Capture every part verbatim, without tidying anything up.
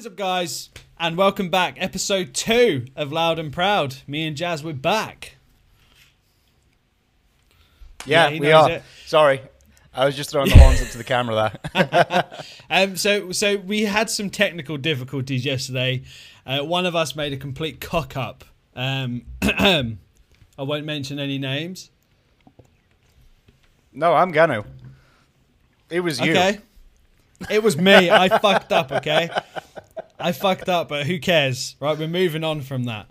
What's up, guys, and welcome back. Episode two of Loud and Proud. Me and Jazz, we're back. Yeah, yeah we are. It. Sorry, I was just throwing the horns up to the camera there. um, so, so we had some technical difficulties yesterday. Uh, one of us made a complete cock up. Um, I won't mention any names. No, I'm gonna. It was you. Okay. It was me. I fucked up. Okay. I fucked up, but who cares, right? We're moving on from that.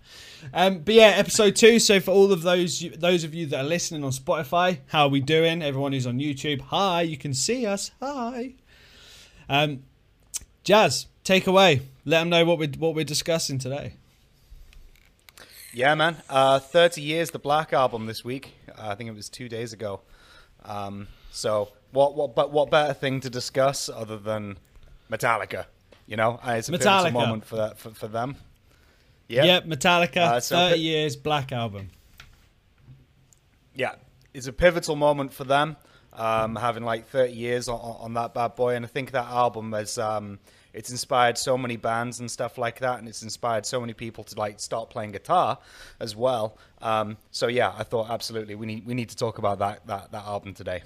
Um, but yeah, episode two. So for all of those those of you that are listening on Spotify, how are we doing? Everyone who's on YouTube, hi, you can see us. Hi. Um, Jazz, take away. Let them know what we're, what we're discussing today. Yeah, man. Uh, thirty years, the Black Album this week. Uh, I think it was two days ago. Um, so what, what, but what better thing to discuss other than Metallica? You know, it's a pivotal moment for, that, for for them. Yeah, yep, Metallica, uh, so thirty years, Black Album. Yeah, it's a pivotal moment for them, um, having like thirty years on, on that bad boy. And I think that album has, um, it's inspired so many bands and stuff like that. And it's inspired so many people to like start playing guitar as well. Um, so yeah, I thought absolutely we need we need to talk about that that, that album today.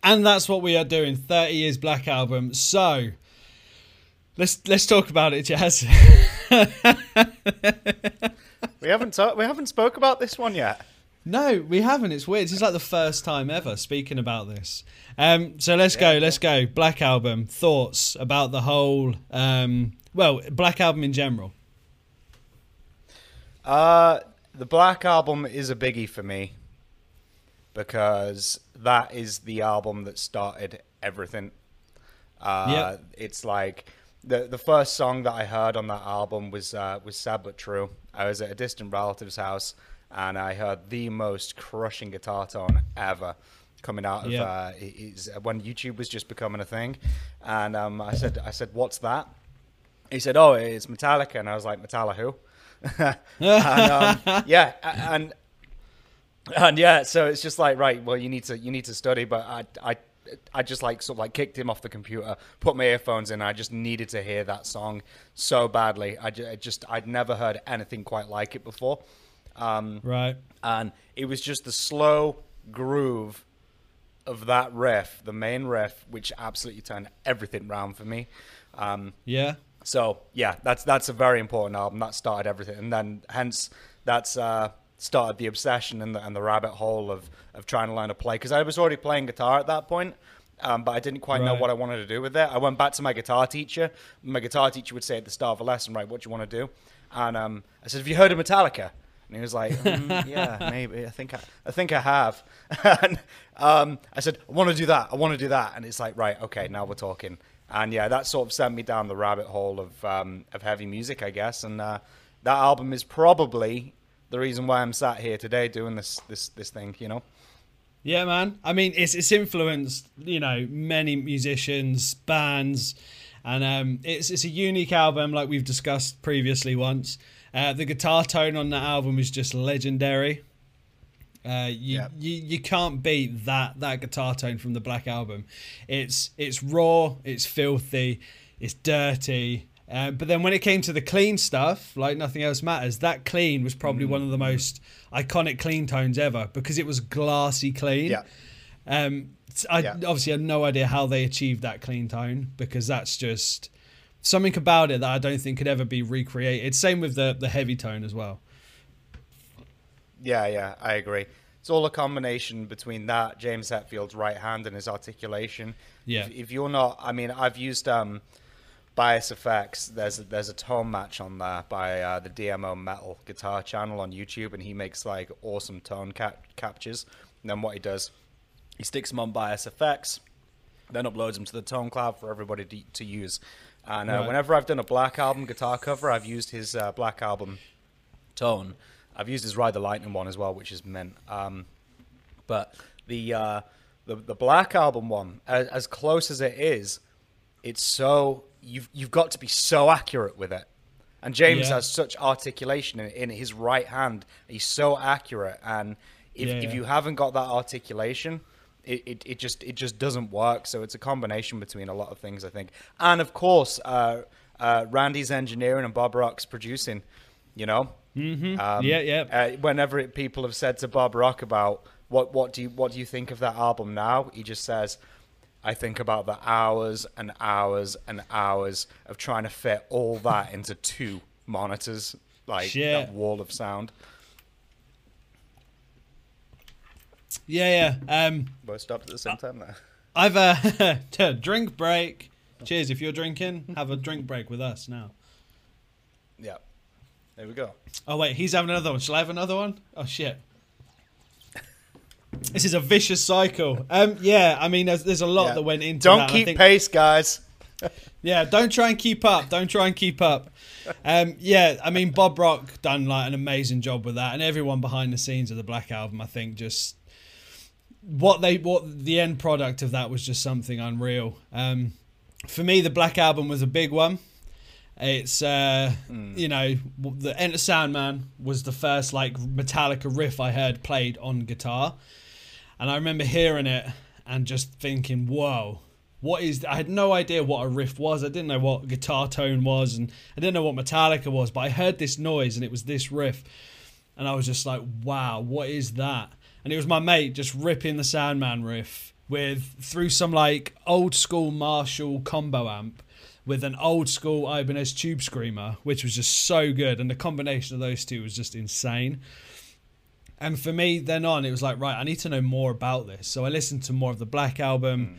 And that's what we are doing, thirty years Black Album. So... Let's let's talk about it, Jazz. we haven't talk, we haven't spoke about this one yet. No, we haven't. It's weird. It's like the first time ever speaking about this. Um, so let's yeah. go. Let's go. Black Album thoughts about the whole. Um, well, Black Album in general. Uh, the Black Album is a biggie for me because that is the album that started everything. Uh, yep. It's like. The the first song that I heard on that album was uh, was Sad But True. I was at a distant relative's house, and I heard the most crushing guitar tone ever coming out of yeah. uh, it's, when YouTube was just becoming a thing. And um, I said, I said, what's that? He said, oh, it's Metallica. And I was like, Metallica who? and, um, yeah, and and yeah. So it's just like, right, well, you need to you need to study, but I I. I just like sort of like kicked him off the computer, put my earphones in. And I just needed to hear that song so badly. I just, I just I'd never heard anything quite like it before. Um, right. And it was just the slow groove of that riff, the main riff, which absolutely turned everything round for me. Um, yeah. So yeah, that's, that's a very important album that started everything. And then hence that's, uh, started the obsession and the, and the rabbit hole of, of trying to learn to play. Because I was already playing guitar at that point, um, but I didn't quite right. know what I wanted to do with it. I went back to my guitar teacher. My guitar teacher would say at the start of a lesson, right, what do you want to do? And um, I said, have you heard of Metallica? And he was like, mm, yeah, maybe. I think I, I, think I have. and um, I said, I want to do that. I want to do that. And it's like, right, okay, now we're talking. And yeah, that sort of sent me down the rabbit hole of, um, of heavy music, I guess. And uh, that album is probably... the reason why I'm sat here today doing this this this thing, you know. Yeah, man. I mean, it's it's influenced, you know, many musicians, bands, and um, it's it's a unique album, like we've discussed previously once. Uh, the guitar tone on that album is just legendary. Uh, you, yeah. you you can't beat that that guitar tone from the Black Album. It's it's raw, it's filthy, it's dirty. Uh, but then when it came to the clean stuff, like Nothing Else Matters, that clean was probably mm. one of the most iconic clean tones ever because it was glassy clean. Yeah. Um, I yeah. obviously had no idea how they achieved that clean tone because that's just something about it that I don't think could ever be recreated. Same with the, the heavy tone as well. Yeah, yeah, I agree. It's all a combination between that, James Hetfield's right hand and his articulation. Yeah. If, if you're not, I mean, I've used... um. Bias F X, there's a, there's a tone match on there by uh, the D M O metal guitar channel on YouTube, and he makes like awesome tone cap captures. And then what he does, he sticks them on Bias F X, then uploads them to the tone cloud for everybody to, to use. And uh, right. whenever I've done a Black Album guitar cover, I've used his uh, Black Album tone. I've used his Ride the Lightning one as well, which is mint. Um, but the, uh, the the Black Album one, as, as close as it is, it's so... You've, you've got to be so accurate with it. And James yeah. has such articulation in, in his right hand. He's so accurate. And if, yeah, yeah. if you haven't got that articulation, it, it, it, just, it just doesn't work. So it's a combination between a lot of things, I think. And of course, uh, uh, Randy's engineering and Bob Rock's producing, you know? Mm-hmm. Um, yeah, yeah. Uh, whenever it, people have said to Bob Rock about, what what do you what do you think of that album now? He just says, I think about the hours and hours and hours of trying to fit all that into two monitors, like Shit. That wall of sound. Yeah, yeah. Um, Both stopped at the same I, time there. I've a uh, drink break. Cheers. If you're drinking, have a drink break with us now. Yeah. There we go. Oh, wait. He's having another one. Shall I have another one? Oh, shit. This is a vicious cycle. Um, yeah, I mean, there's, there's a lot yeah. that went into don't that. Don't keep think, pace, guys. Yeah, don't try and keep up. Don't try and keep up. Um, yeah, I mean, Bob Rock done like an amazing job with that, and everyone behind the scenes of the Black Album, I think, just what they what the end product of that was just something unreal. Um, for me, the Black Album was a big one. It's uh, mm. you know, the Enter Sandman was the first like Metallica riff I heard played on guitar. And I remember hearing it and just thinking, whoa, what is th-? I had no idea what a riff was. I didn't know what guitar tone was, and I didn't know what Metallica was, but I heard this noise and it was this riff. And I was just like, wow, what is that? And it was my mate just ripping the Sandman riff with through some like old school Marshall combo amp with an old school Ibanez Tube Screamer, which was just so good. And the combination of those two was just insane. And for me, then on, it was like, right, I need to know more about this. So I listened to more of the Black Album. Mm.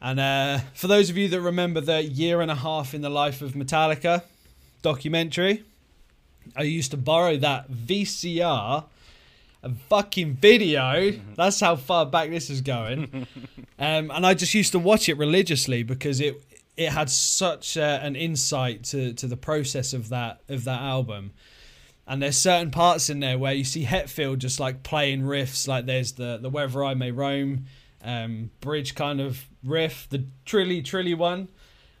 And uh, for those of you that remember the Year and a Half in the Life of Metallica documentary, I used to borrow that V C R, a fucking video. That's how far back this is going. um, and I just used to watch it religiously because it it had such uh, an insight to to the process of that of that album. And there's certain parts in there where you see Hetfield just like playing riffs. Like there's the, the Wherever I May Roam um, bridge kind of riff, the Trilly Trilly one,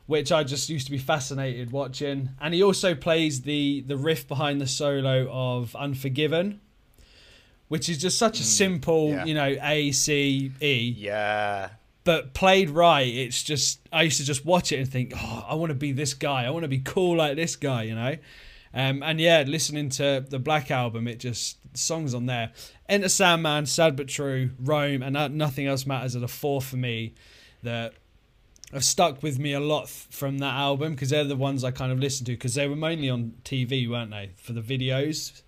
which I just used to be fascinated watching. And he also plays the, the riff behind the solo of Unforgiven, which is just such a simple, yeah. you know, A, C, E. Yeah. But played right, it's just, I used to just watch it and think, oh, I want to be this guy. I want to be cool like this guy, you know? Um, and yeah, listening to the Black Album, it just, songs on there. Enter Sandman, Sad But True, Rome, and Nothing Else Matters are the four for me that have stuck with me a lot from that album, because they're the ones I kind of listened to, because they were mainly on T V, weren't they? For the videos,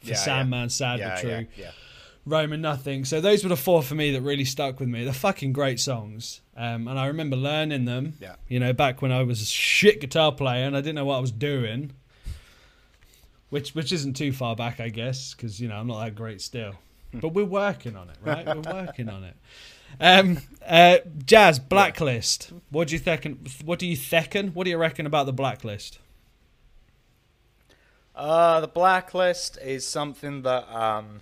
for yeah, Sandman, yeah. Sad yeah, But True, yeah, yeah. Rome and Nothing. So those were the four for me that really stuck with me. They're fucking great songs. Um, and I remember learning them, yeah. you know, back when I was a shit guitar player and I didn't know what I was doing. Which which isn't too far back, I guess, because, you know, I'm not that great still. But we're working on it, right? We're working on it. Um, uh, Jazz, Blacklist. Yeah. What do you reckon? What do you reckon? What do you reckon about the Blacklist? Uh, the Blacklist is something that, um,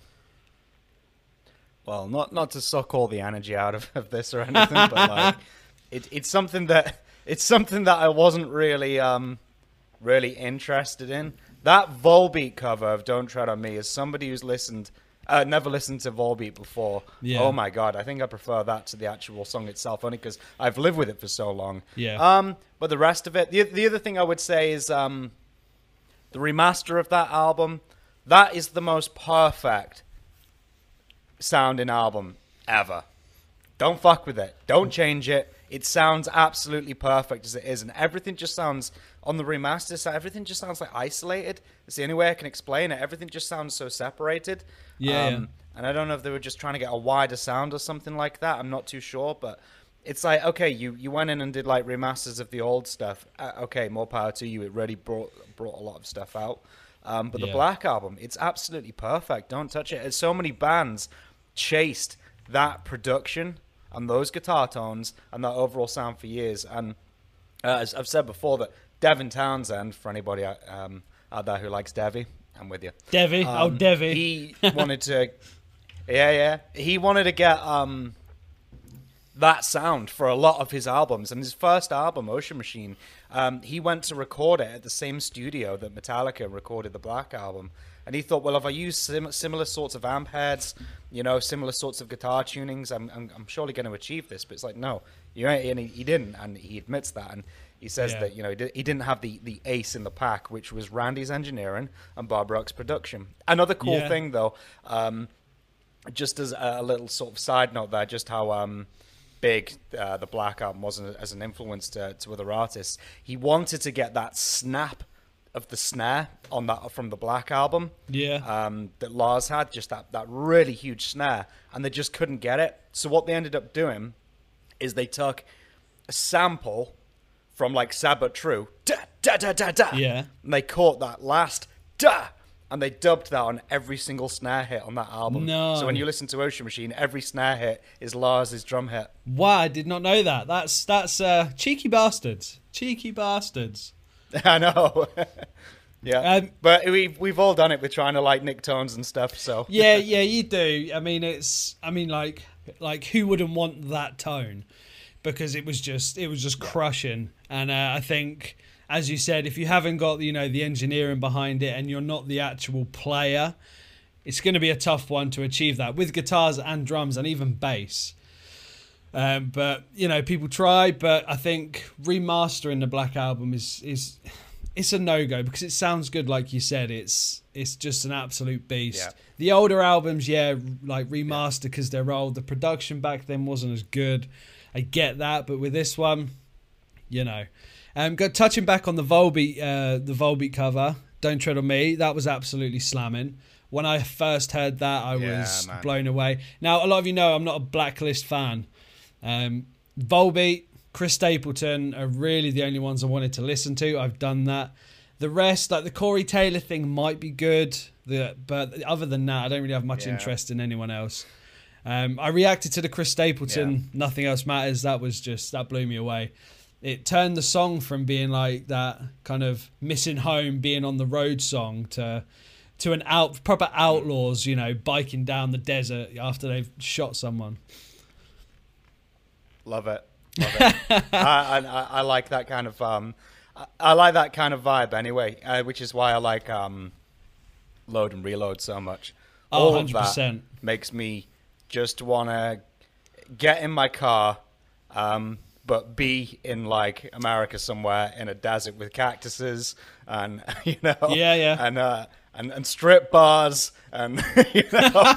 well, not, not to suck all the energy out of, of this or anything, but like, it, it's something that it's something that I wasn't really um, really interested in. That Volbeat cover of Don't Tread On Me is somebody who's listened, uh, never listened to Volbeat before. Yeah. Oh, my God. I think I prefer that to the actual song itself, only because I've lived with it for so long. Yeah. Um, but the rest of it, the, the other thing I would say is um, the remaster of that album, that is the most perfect sounding album ever. Don't fuck with it. Don't change it. It sounds absolutely perfect as it is, and everything just sounds, on the remaster side, everything just sounds like isolated. It's the only way I can explain it. Everything just sounds so separated. Yeah, um, yeah. And I don't know if they were just trying to get a wider sound or something like that. I'm not too sure, but it's like, okay, you, you went in and did like remasters of the old stuff. Uh, okay, more power to you. It really brought brought a lot of stuff out. Um, but yeah. the Black Album, it's absolutely perfect. Don't touch it. And so many bands chased that production and those guitar tones and that overall sound for years. And uh, as I've said before, that Devin Townsend, for anybody um, out there who likes Devi, I'm with you. Devi, um, oh Devi. He wanted to, yeah, yeah. He wanted to get um, that sound for a lot of his albums. And his first album, Ocean Machine, um, he went to record it at the same studio that Metallica recorded the Black Album. And he thought, well, if I use sim- similar sorts of amp heads, you know, similar sorts of guitar tunings, I'm, I'm, I'm surely going to achieve this. But it's like, no, you ain't, and he, he didn't, and he admits that. And He says yeah. that, you know, he, did, he didn't have the, the ace in the pack, which was Randy's engineering and Bob Rock's production. Another cool yeah. thing, though, um, just as a, a little sort of side note there, just how um, big uh, the Black Album was as an influence to, to other artists. He wanted to get that snap of the snare on that from the Black Album yeah um that Lars had, just that that really huge snare, and they just couldn't get it. So what they ended up doing is they took a sample from like Sad But True da, da, da, da, da, yeah and they caught that last da and they dubbed that on every single snare hit on that album. No. So when you listen to Ocean Machine, every snare hit is Lars's drum hit. Wow, I did not know that. That's that's uh cheeky bastards. Cheeky bastards. I know. yeah. Um, but we've, we've all done it with trying to like nick tones and stuff. So yeah, yeah, you do. I mean, it's, I mean, like, like who wouldn't want that tone? Because it was just, it was just crushing. And uh, I think, as you said, if you haven't got, you know, the engineering behind it and you're not the actual player, it's going to be a tough one to achieve that with guitars and drums and even bass. Um, but you know, people try, but I think remastering the Black Album is is it's a no-go because it sounds good, like you said. It's it's just an absolute beast. Yeah. The older albums, yeah, like remastered because yeah. they're old. The production back then wasn't as good. I get that, but with this one, you know, um, go, touching back on the Volbeat, uh, the Volbeat cover, "Don't Tread On Me," that was absolutely slamming. When I first heard that, I yeah, was man. blown away. Now, a lot of you know I'm not a Blacklist fan. Um, Volbeat, Chris Stapleton are really the only ones I wanted to listen to. I've done that. The rest, like the Corey Taylor thing, might be good, the, but other than that, I don't really have much yeah. interest in anyone else. Um, I reacted to the Chris Stapleton, yeah. Nothing Else Matters. That was just, that blew me away. It turned the song from being like that kind of missing home, being on the road song to to an out proper outlaws, you know, biking down the desert after they've shot someone. Love it, love it. I, I, I like that kind of um, I, I like that kind of vibe anyway, uh, which is why I like um, Load and Reload so much. All oh, one hundred percent. Of that makes me just want to get in my car, um, but be in like America somewhere in a desert with cactuses and you know, yeah, yeah, and uh, and and strip bars and you know,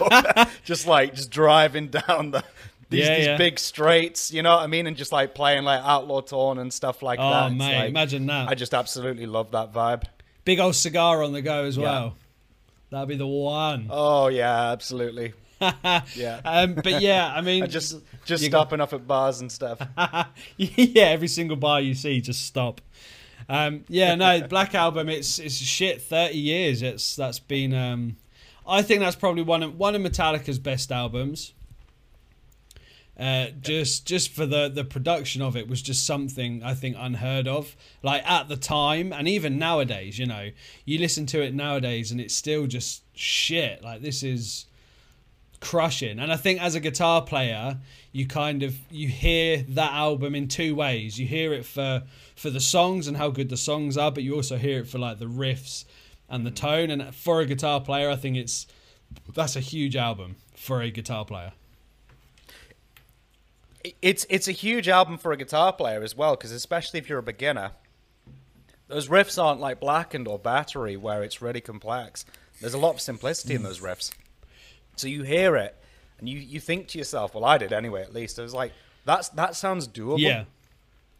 just like just driving down the. These, yeah, these yeah. big straights, you know what I mean? And just like playing like Outlaw Torn and stuff like oh, that. Oh, mate, like, imagine that. I just absolutely love that vibe. Big old cigar on the go as yeah. well. That'd be the one. Oh, yeah, absolutely. yeah. Um, but yeah, I mean. just just stopping off at bars and stuff. yeah, every single bar you see, just stop. Um, yeah, no, Black Album, it's it's shit thirty years. It's That's been, um, I think that's probably one of, one of Metallica's best albums. Uh, just just for the the production of it was just something I think unheard of, like at the time, and even nowadays, you know, you listen to it nowadays and it's still just shit. Like, this is crushing. And I think as a guitar player, you kind of you hear that album in two ways. You hear it for for the songs and how good the songs are, but you also hear it for like the riffs and the tone. And for a guitar player, I think it's that's a huge album for a guitar player. It's it's a huge album for a guitar player as well, because especially if you're a beginner, those riffs aren't like Blackened or Battery where it's really complex. There's a lot of simplicity in those riffs. So you hear it and you, you think to yourself, well, I did anyway, at least. I was like, that's that sounds doable. Yeah.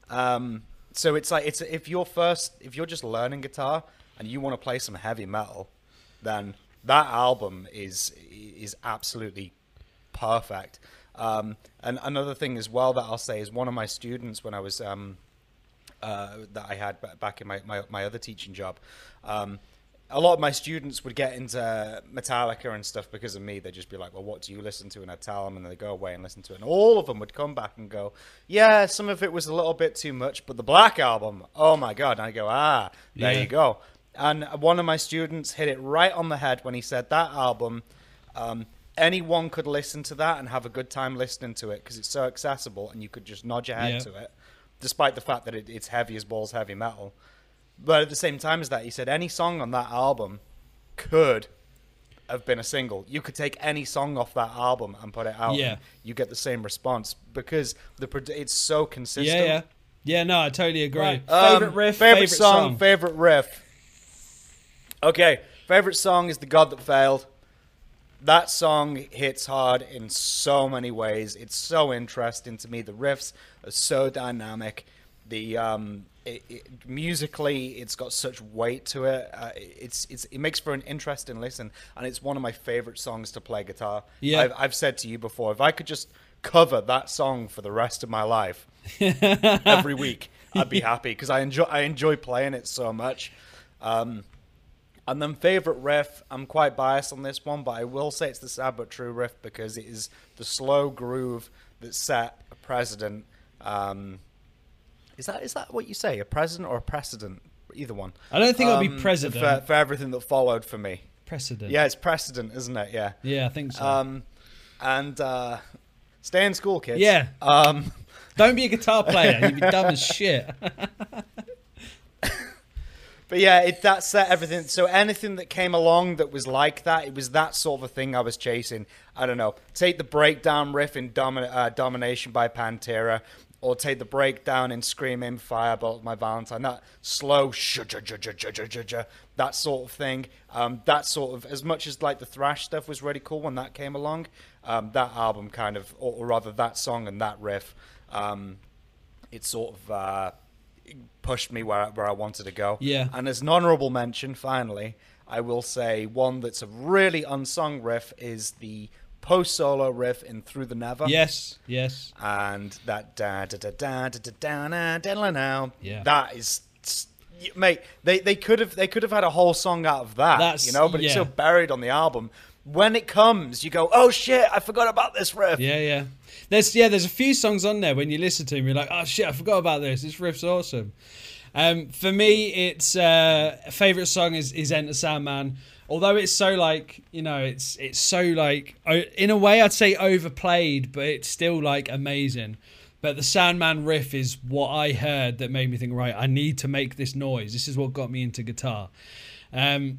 Um, so it's like it's if you're first if you're just learning guitar and you want to play some heavy metal, then that album is is absolutely perfect. Um, and another thing as well that I'll say is one of my students when I was, um, uh, that I had back in my, my, my other teaching job, um, a lot of my students would get into Metallica and stuff because of me. They'd just be like, well, what do you listen to? And I'd tell them and they'd go away and listen to it. And all of them would come back and go, yeah, some of it was a little bit too much, but the Black Album, oh my God. And I go, ah, there yeah. you go. And one of my students hit it right on the head when he said that album, um, anyone could listen to that and have a good time listening to it because it's so accessible and you could just nod your head yeah. to it, despite the fact that it, it's heavy as balls, heavy metal. But at the same time as that, he said any song on that album could have been a single. You could take any song off that album and put it out. Yeah. And you get the same response because the it's so consistent. Yeah, yeah. Yeah, no, I totally agree. Right. Um, favorite riff, favorite, favorite song, song, favorite riff. Okay, favorite song is The God That Failed. That song hits hard in so many ways. It's so interesting to me. The riffs are so dynamic. The um, it, it, musically, it's got such weight to it. Uh, it's it's it makes for an interesting listen, and it's one of my favorite songs to play guitar. Yeah, I've, I've said to you before, if I could just cover that song for the rest of my life every week, I'd be happy, because I enjoy I enjoy playing it so much. Um, and then favorite riff, I'm quite biased on this one, but I will say it's the Sad But True riff, because it is the slow groove that set a precedent. Um, Is that is that what you say? A president or a precedent? Either one. I don't think um, it'll be president for, for everything that followed for me. Precedent. Yeah, it's precedent, isn't it? Yeah. Yeah, I think so. Um, and uh, stay in school, kids. Yeah. Um, don't be a guitar player. You'd be dumb as shit. But yeah, it, that set everything. So anything that came along that was like that, it was that sort of a thing I was chasing. I don't know. Take the breakdown riff in Domin- uh, Domination by Pantera. Or take the breakdown in Screaming Firebolt, My Valentine. That slow, that sort of thing. Um, that sort of, as much as like the thrash stuff was really cool when that came along, um, that album kind of, or, or rather that song and that riff, um, it sort of uh, pushed me where, where I wanted to go. Yeah. And as an honorable mention, finally, I will say one that's a really unsung riff is the post-solo riff in Through the Never. Yes, yes. And that da da da da da da da da now. Yeah. That is, mate. They they could have they could have had a whole song out of that. That's, you know, but yeah. It's still buried on the album. When it comes, you go, oh shit, I forgot about this riff. Yeah, yeah. There's yeah, there's a few songs on there when you listen to them, you're like, oh shit, I forgot about this. This riff's awesome. Um, for me, it's uh, favorite song is is Enter Sandman. Although it's so like, you know, it's it's so like, in a way I'd say overplayed, but it's still like amazing. But the Sandman riff is what I heard that made me think, right, I need to make this noise. This is what got me into guitar. Um,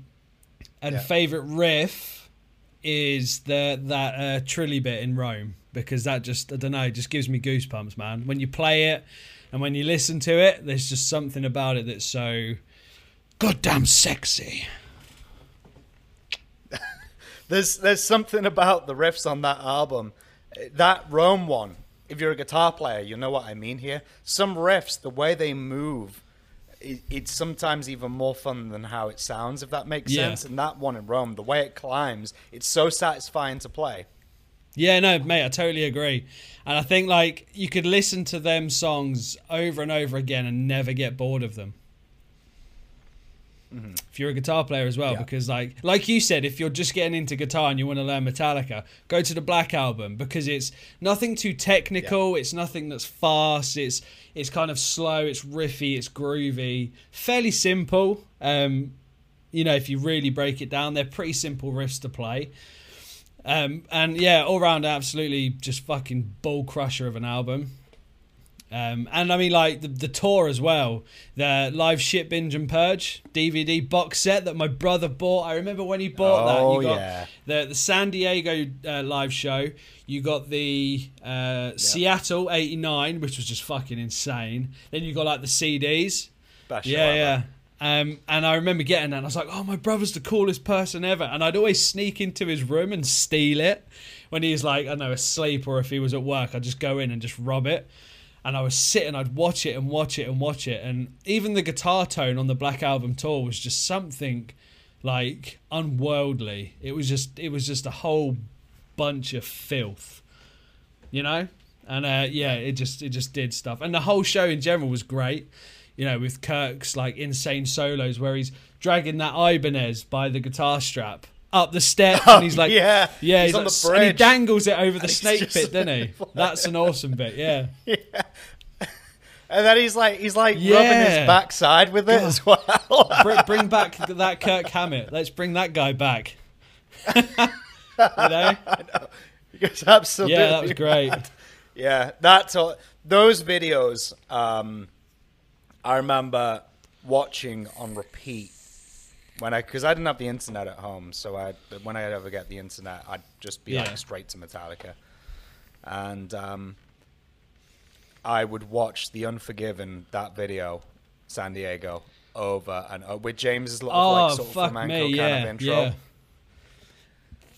and yeah. Favorite riff is the that uh, Trilly bit in Rome, because that just, I don't know, just gives me goosebumps, man. When you play it and when you listen to it, there's just something about it that's so goddamn sexy. There's there's something about the riffs on that album. That Rome one, if you're a guitar player, you know what I mean here. Some riffs, the way they move, it, it's sometimes even more fun than how it sounds, if that makes yeah. sense. And that one in Rome, the way it climbs, it's so satisfying to play. Yeah, no, mate, I totally agree. And I think, like, you could listen to them songs over and over again and never get bored of them. Mm-hmm. If you're a guitar player as well, yeah. because like like you said, if you're just getting into guitar and you want to learn Metallica, go to the Black Album, because it's nothing too technical, yeah. it's nothing that's fast, it's it's kind of slow, it's riffy, it's groovy, fairly simple. Um, you know, if you really break it down, they're pretty simple riffs to play. Um, and yeah, all round, absolutely just fucking ball crusher of an album. Um, and I mean, like the, the tour as well, the Live Shit Binge and Purge D V D box set that my brother bought. I remember when he bought oh, that. You got yeah. the the San Diego uh, live show. You got the uh, yep. Seattle eighty-nine, which was just fucking insane. Then you got like the C Ds. Bash yeah, out, yeah. Um, and I remember getting that, and I was like, "Oh, my brother's the coolest person ever." And I'd always sneak into his room and steal it when he was like, I don't know, asleep, or if he was at work, I'd just go in and just rob it. And I was sitting, I'd watch it and watch it and watch it. And even the guitar tone on the Black Album tour was just something like unworldly. It was just it was just a whole bunch of filth, you know? And uh, yeah, it just it just did stuff. And the whole show in general was great, you know, with Kirk's like insane solos where he's dragging that Ibanez by the guitar strap up the step, oh, and he's like, yeah, yeah, he's, he's on like, the bridge, and he dangles it over the snake pit, doesn't he? That's an awesome bit, yeah. yeah. And then he's like, he's like yeah. rubbing his backside with it God. As well. Br- bring back that Kirk Hammett. Let's bring that guy back. You know? I know. Because absolutely, yeah, that was great. Mad. Yeah, that's all, those videos. Um, I remember watching on repeat. When I, because I didn't have the internet at home, so I, when I ever get the internet, I'd just be yeah. like straight to Metallica. And um, I would watch The Unforgiven, that video, San Diego, over and over. With James's lot of oh, like sort of flamenco me, yeah, kind of intro. Yeah.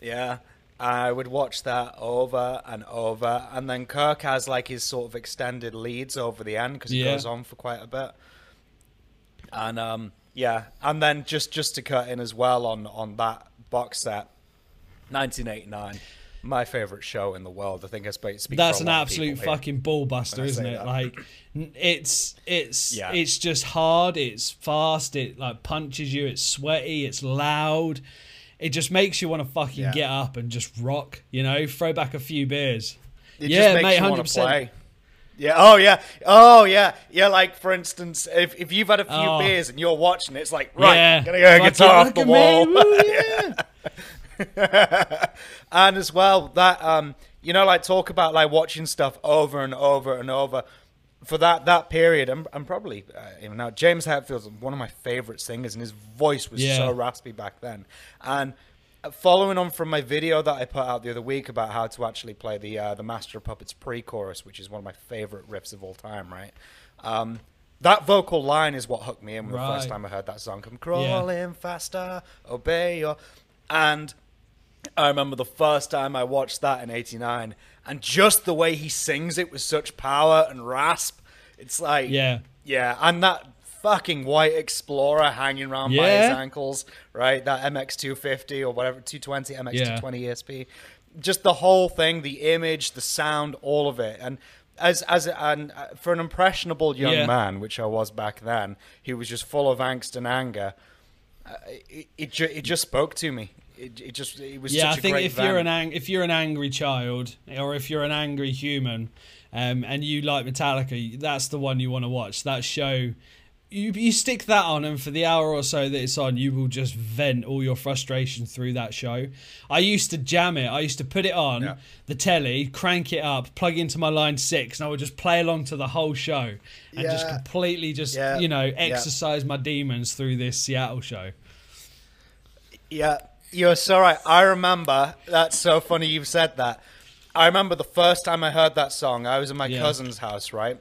yeah. I would watch that over and over. And then Kirk has like his sort of extended leads over the end because he yeah. goes on for quite a bit. And um, yeah. And then just, just to cut in as well on, on that box set, nineteen eighty-nine. My favorite show in the world. I think I speak. speak That's for an absolute fucking ballbuster, isn't it? That. Like, it's it's yeah. it's just hard. It's fast. It like punches you. It's sweaty. It's loud. It just makes you want to fucking yeah. get up and just rock. You know, throw back a few beers. It yeah, just makes mate, you want to play. Yeah. Oh yeah. Oh yeah. Yeah. Like for instance, if if you've had a few oh. beers and you're watching, it's like right, yeah. gonna go like guitar off the wall. Ooh, yeah. And as well that um you know like talk about like watching stuff over and over and over for that that period i'm, I'm probably uh, even now James Hetfield's one of my favorite singers and his voice was yeah. so raspy back then. And following on from my video that I put out the other week about how to actually play the uh the Master of Puppets pre-chorus, which is one of my favorite riffs of all time, right um that vocal line is what hooked me in right. the first time I heard that song. Come crawling yeah. faster, obey your. And I remember the first time I watched that in eighty-nine, and just the way he sings it with such power and rasp, it's like, yeah, yeah. And that fucking white Explorer hanging around yeah. by his ankles, right? That M X two fifty or whatever, two twenty, M X yeah. two twenty E S P, just the whole thing, the image, the sound, all of it. And as as and for an impressionable young yeah. man, which I was back then, who was just full of angst and anger. Uh, it, it, ju it just spoke to me. It, it just it was yeah. Such I think a great if event. you're an ang if you're an angry child or if you're an angry human, um, and you like Metallica, that's the one you want to watch. That show, you you stick that on, and for the hour or so that it's on, you will just vent all your frustration through that show. I used to jam it. I used to put it on yeah. the telly, crank it up, plug into my Line Six, and I would just play along to the whole show and yeah. just completely just yeah. you know exercise yeah. my demons through this Seattle show. Yeah, you're so right. I remember. That's so funny you've said that. I remember the first time I heard that song. I was in my yeah. cousin's house, right?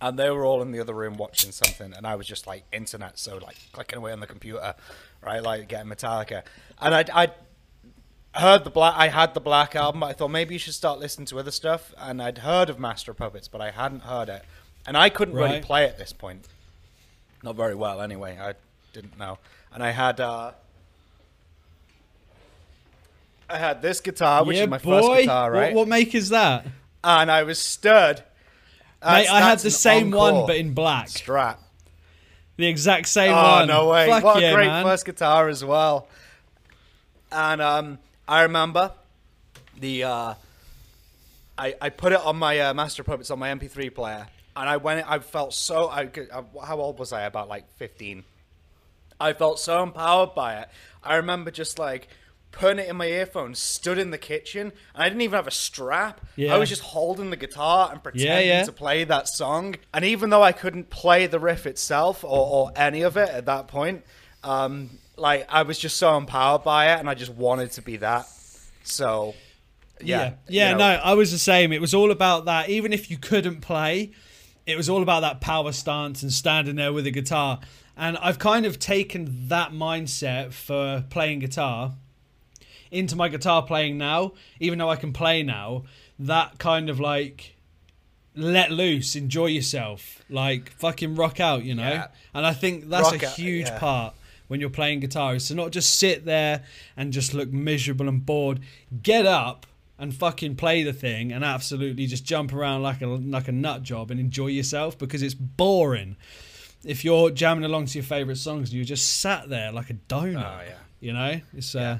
And they were all in the other room watching something, and I was just like internet, so like clicking away on the computer, right? Like getting Metallica. And I, I heard the black, I had the Black Album, but I thought maybe you should start listening to other stuff. And I'd heard of Master of Puppets, but I hadn't heard it, and I couldn't right. really play at this point, not very well anyway. I didn't know, and I had, uh, I had this guitar, which yeah, is my boy. first guitar, right? What, what make is that? And I was stirred. That's, Mate, I had the same one, but in black. Strat. The exact same oh, one. Oh, no way. Fuck what yeah, a great man. first guitar as well. And um, I remember the... Uh, I, I put it on my uh, Master of Puppets on my M P three player, and I went. I felt so... I, I, how old was I? About, like, fifteen. I felt so empowered by it. I remember just, like... putting it in my earphones, stood in the kitchen, and I didn't even have a strap. Yeah. I was just holding the guitar and pretending yeah, yeah. to play that song. And even though I couldn't play the riff itself or, or any of it at that point, um, like I was just so empowered by it, and I just wanted to be that. So, yeah, yeah, yeah you know. no, I was the same. It was all about that. Even if you couldn't play, it was all about that power stance and standing there with a the guitar. And I've kind of taken that mindset for playing guitar into my guitar playing now. Even though I can play now, that kind of like let loose, enjoy yourself, like fucking rock out, you know. Yeah. And I think that's rock a huge out, yeah. part when you're playing guitar, is to not just sit there and just look miserable and bored. Get up and fucking play the thing and absolutely just jump around like a like a nut job and enjoy yourself, because it's boring if you're jamming along to your favorite songs and you just sat there like a donut. Oh, yeah. You know, it's. Yeah. Uh,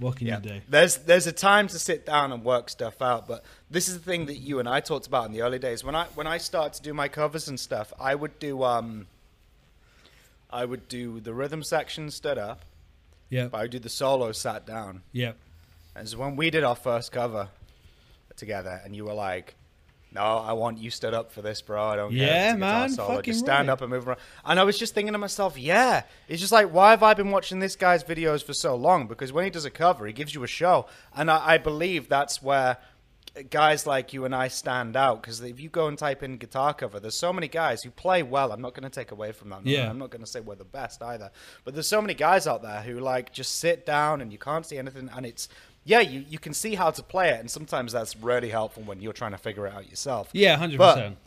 What can yeah. you do? There's there's a time to sit down and work stuff out, but this is the thing that you and I talked about in the early days. When I when I started to do my covers and stuff, I would do um I would do the rhythm section stood up. Yeah. But I would do the solo sat down. Yeah. And so when we did our first cover together and you were like, no, I want you stood up for this, bro. I don't yeah, care. Yeah, man. Solo. Just stand right. up and move around. And I was just thinking to myself, yeah. It's just like, why have I been watching this guy's videos for so long? Because when he does a cover, he gives you a show. And I, I believe that's where guys like you and I stand out, because if you go and type in guitar cover, there's so many guys who play well. I'm not going to take away from that. Yeah. I'm not going to say we're the best either, but there's so many guys out there who like just sit down and you can't see anything, and it's yeah, you, you can see how to play it, and sometimes that's really helpful when you're trying to figure it out yourself. Yeah, one hundred percent. But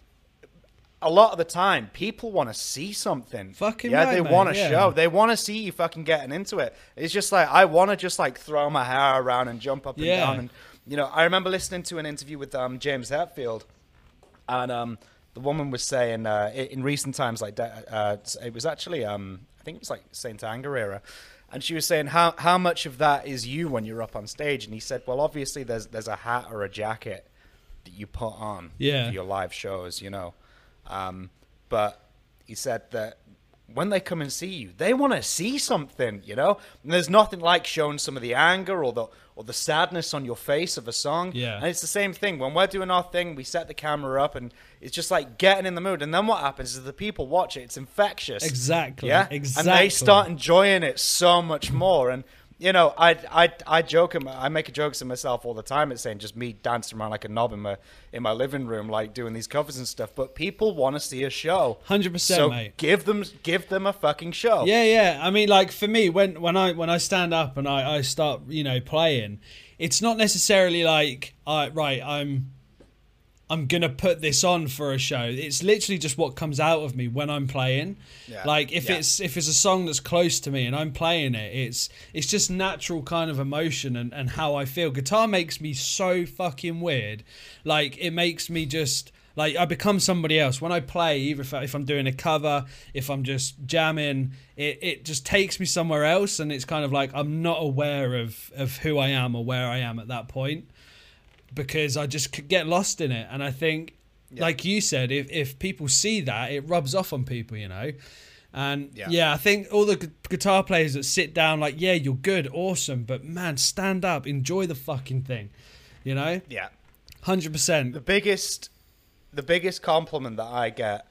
a lot of the time, people want to see something. Fucking yeah, right, they want a yeah. show. They want to see you fucking getting into it. It's just like, I want to just like throw my hair around and jump up and yeah. down. And you know, I remember listening to an interview with um, James Hetfield, and um, the woman was saying uh, in recent times, like uh, it was actually, um, I think it was like Saint Anger era. And she was saying, how how much of that is you when you're up on stage? And he said, well, obviously there's there's a hat or a jacket that you put on yeah. for your live shows, you know. Um, but he said that when they come and see you, they want to see something, you know. And there's nothing like showing some of the anger or the or the sadness on your face of a song. Yeah. And it's the same thing. When we're doing our thing, we set the camera up, and it's just like getting in the mood. And then what happens is the people watch it. It's infectious. Exactly. Yeah. Exactly. And they start enjoying it so much more. And you know, I I I joke and I make jokes of myself all the time. It's saying just me dancing around like a knob in my in my living room, like doing these covers and stuff. But people want to see a show, hundred percent. So mate. give them give them a fucking show. Yeah, yeah. I mean, like for me, when when I when I stand up and I I start you know playing, it's not necessarily like I right I'm I'm gonna put this on for a show. It's literally just what comes out of me when I'm playing. Yeah. Like if yeah. it's if it's a song that's close to me and I'm playing it, it's it's just natural kind of emotion and, and how I feel. Guitar makes me so fucking weird. Like it makes me just like I become somebody else when I play. Even if, if I'm doing a cover, if I'm just jamming, it it just takes me somewhere else, and it's kind of like I'm not aware of of who I am or where I am at that point, because I just could get lost in it. And I think, yeah. like you said, if, if people see that, it rubs off on people, you know? And yeah. yeah, I think all the guitar players that sit down like, yeah, you're good, awesome, but man, stand up, enjoy the fucking thing, you know? Yeah. one hundred percent. The biggest, the biggest compliment that I get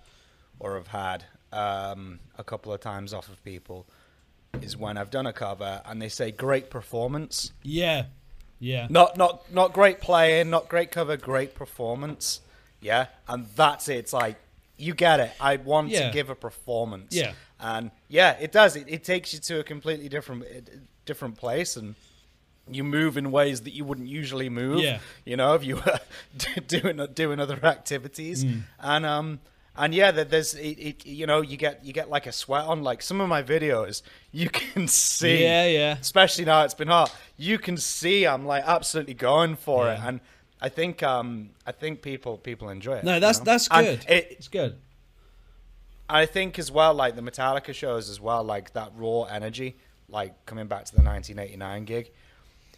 or have had um, a couple of times off of people is when I've done a cover and they say, great performance. Yeah. Yeah. Not not not great playing, not great cover, great performance. Yeah. And that's it. It's like, you get it. I want yeah. to give a performance. Yeah. And yeah, it does. It, it takes you to a completely different different place, and you move in ways that you wouldn't usually move. Yeah. You know, if you were doing doing other activities. Mm. And um And yeah, there's it, it. You know, you get you get like a sweat on. Like some of my videos, you can see. Yeah, yeah. Especially now it's been hot. You can see I'm like absolutely going for yeah. it, and I think um I think people people enjoy it. No, that's you know? that's good. It, it's good. I think as well, like the Metallica shows as well, like that raw energy, like coming back to the nineteen eighty-nine gig.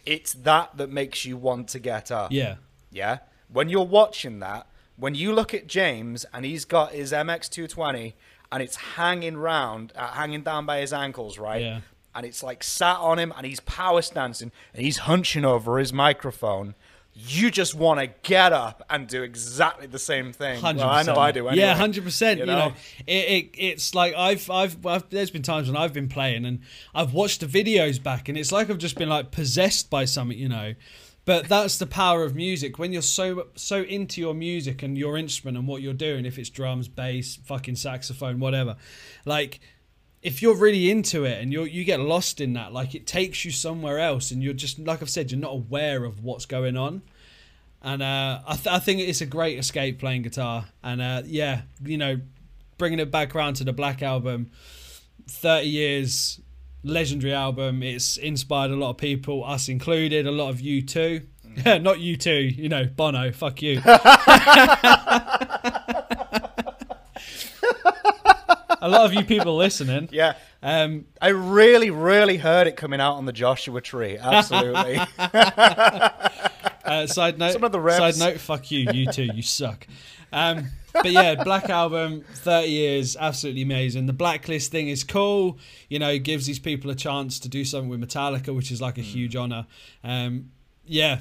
It's that that makes you want to get up. Yeah, yeah. When you're watching that. When you look at James and he's got his M X two twenty and it's hanging round, uh, hanging down by his ankles, right? Yeah. And it's like sat on him and he's power stancing and he's hunching over his microphone. You just want to get up and do exactly the same thing. one hundred percent. Well, I know I do. Anyway, yeah, one hundred percent. You know, you know it, it, it's like I've, I've, I've, there's been times when I've been playing and I've watched the videos back and it's like I've just been like possessed by something, you know. But that's the power of music. When you're so so into your music and your instrument and what you're doing, if it's drums, bass, fucking saxophone, whatever, like if you're really into it and you you get lost in that, like it takes you somewhere else, and you're just like I've said, you're not aware of what's going on. And uh, I th I think it's a great escape playing guitar. And uh, yeah, you know, bringing it back around to the Black Album, thirty years. Legendary album. It's inspired a lot of people, us included, a lot of you too. Mm. Not you too, you know, Bono, fuck you. A lot of you people listening. Yeah. Um, I really, really heard it coming out on the Joshua Tree. Absolutely. uh, side note, Some of the refs. Side note, fuck you, you too, you suck. Um, but yeah, Black Album, thirty years, absolutely amazing. The Blacklist thing is cool, you know, gives these people a chance to do something with Metallica, which is like a mm. huge honor. Um, yeah,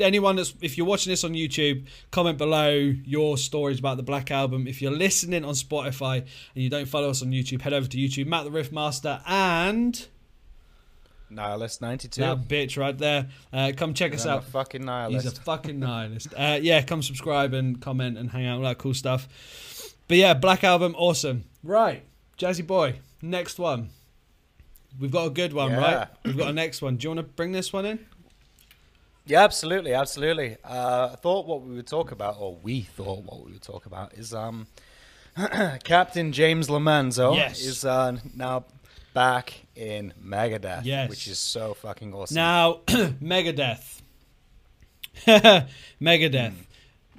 anyone that's, if you're watching this on YouTube, comment below your stories about the Black Album. If you're listening on Spotify and you don't follow us on YouTube, head over to YouTube, Matt the Riffmaster, and Nihilist ninety-two. That bitch right there. Uh, come check us I'm out. A fucking nihilist. He's a fucking nihilist. Uh, yeah, come subscribe and comment and hang out, all that cool stuff. But yeah, Black Album, awesome. Right, Jazzy Boy, next one. We've got a good one, yeah. right? We've got a next one. Do you want to bring this one in? Yeah, absolutely, absolutely. Uh, I thought what we would talk about, or we thought what we would talk about, is um, Captain James LoMenzo yes. is uh, now back in Megadeth, yes. which is so fucking awesome. Now, Megadeth. Megadeth. Mm.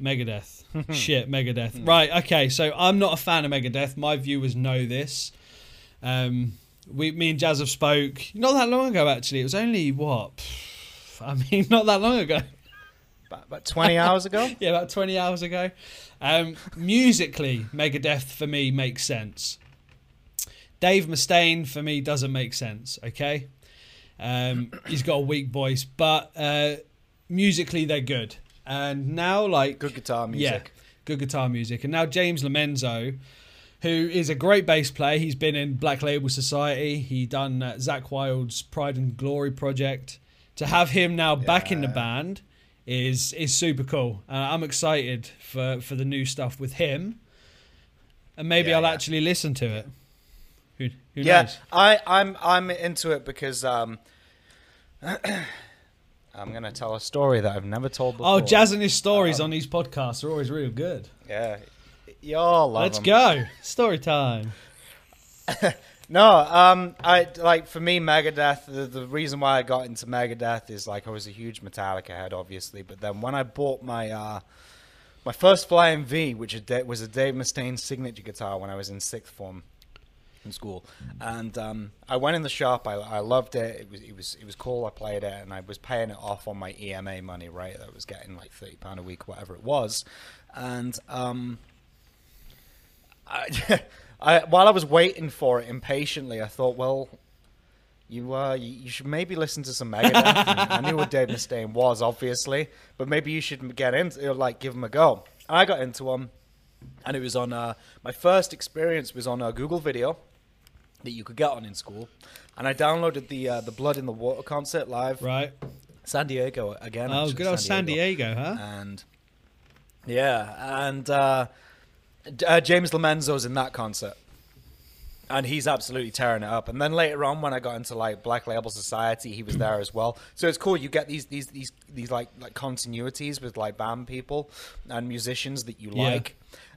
Megadeth. Shit, Megadeth. Mm. Right, okay, so I'm not a fan of Megadeth. My viewers know this. Um, we, me and Jazz have spoke not that long ago, actually. It was only, what... I mean, not that long ago. About, about twenty hours ago? Yeah, about twenty hours ago. Um, musically, Megadeth for me makes sense. Dave Mustaine for me doesn't make sense, okay? Um, he's got a weak voice, but uh, musically they're good. And now, like... Good guitar music. Yeah, good guitar music. And now James LoMenzo, who is a great bass player. He's been in Black Label Society. He done uh, Zach Wylde's Pride and Glory project. To have him now back yeah. in the band is is super cool. Uh, I'm excited for, for the new stuff with him. And maybe yeah, I'll yeah. actually listen to it. Who, who yeah, knows? I, I'm I'm into it because um, I'm going to tell a story that I've never told before. Oh, Jazz and his stories um, on these podcasts are always real good. Yeah. Y'all love Let's them. go. Story time. No, um, I like for me Megadeth. The, the reason why I got into Megadeth is like I was a huge Metallica head, obviously. But then when I bought my uh, my first Flying V, which was a Dave Mustaine signature guitar, when I was in sixth form in school, and um, I went in the shop. I, I loved it. It was it was it was cool. I played it, and I was paying it off on my E M A money. Right, I was getting like thirty pound a week, whatever it was, and um, I. I, while I was waiting for it impatiently, I thought, well, you uh, you, you should maybe listen to some Megadeth. I knew what Dave Mustaine was, obviously, but maybe you should get into it, like, give him a go. And I got into him, and it was on, uh, my first experience was on a Google video that you could get on in school, and I downloaded the uh, the Blood in the Water concert live. Right. San Diego, again. Oh, actually, good old San Diego, San Diego huh? And, yeah, and... Uh, Uh, James LoMenzo's in that concert, and he's absolutely tearing it up. And then later on, when I got into like Black Label Society, he was there as well. So it's cool. You get these these these these like like continuities with like band people and musicians that you like.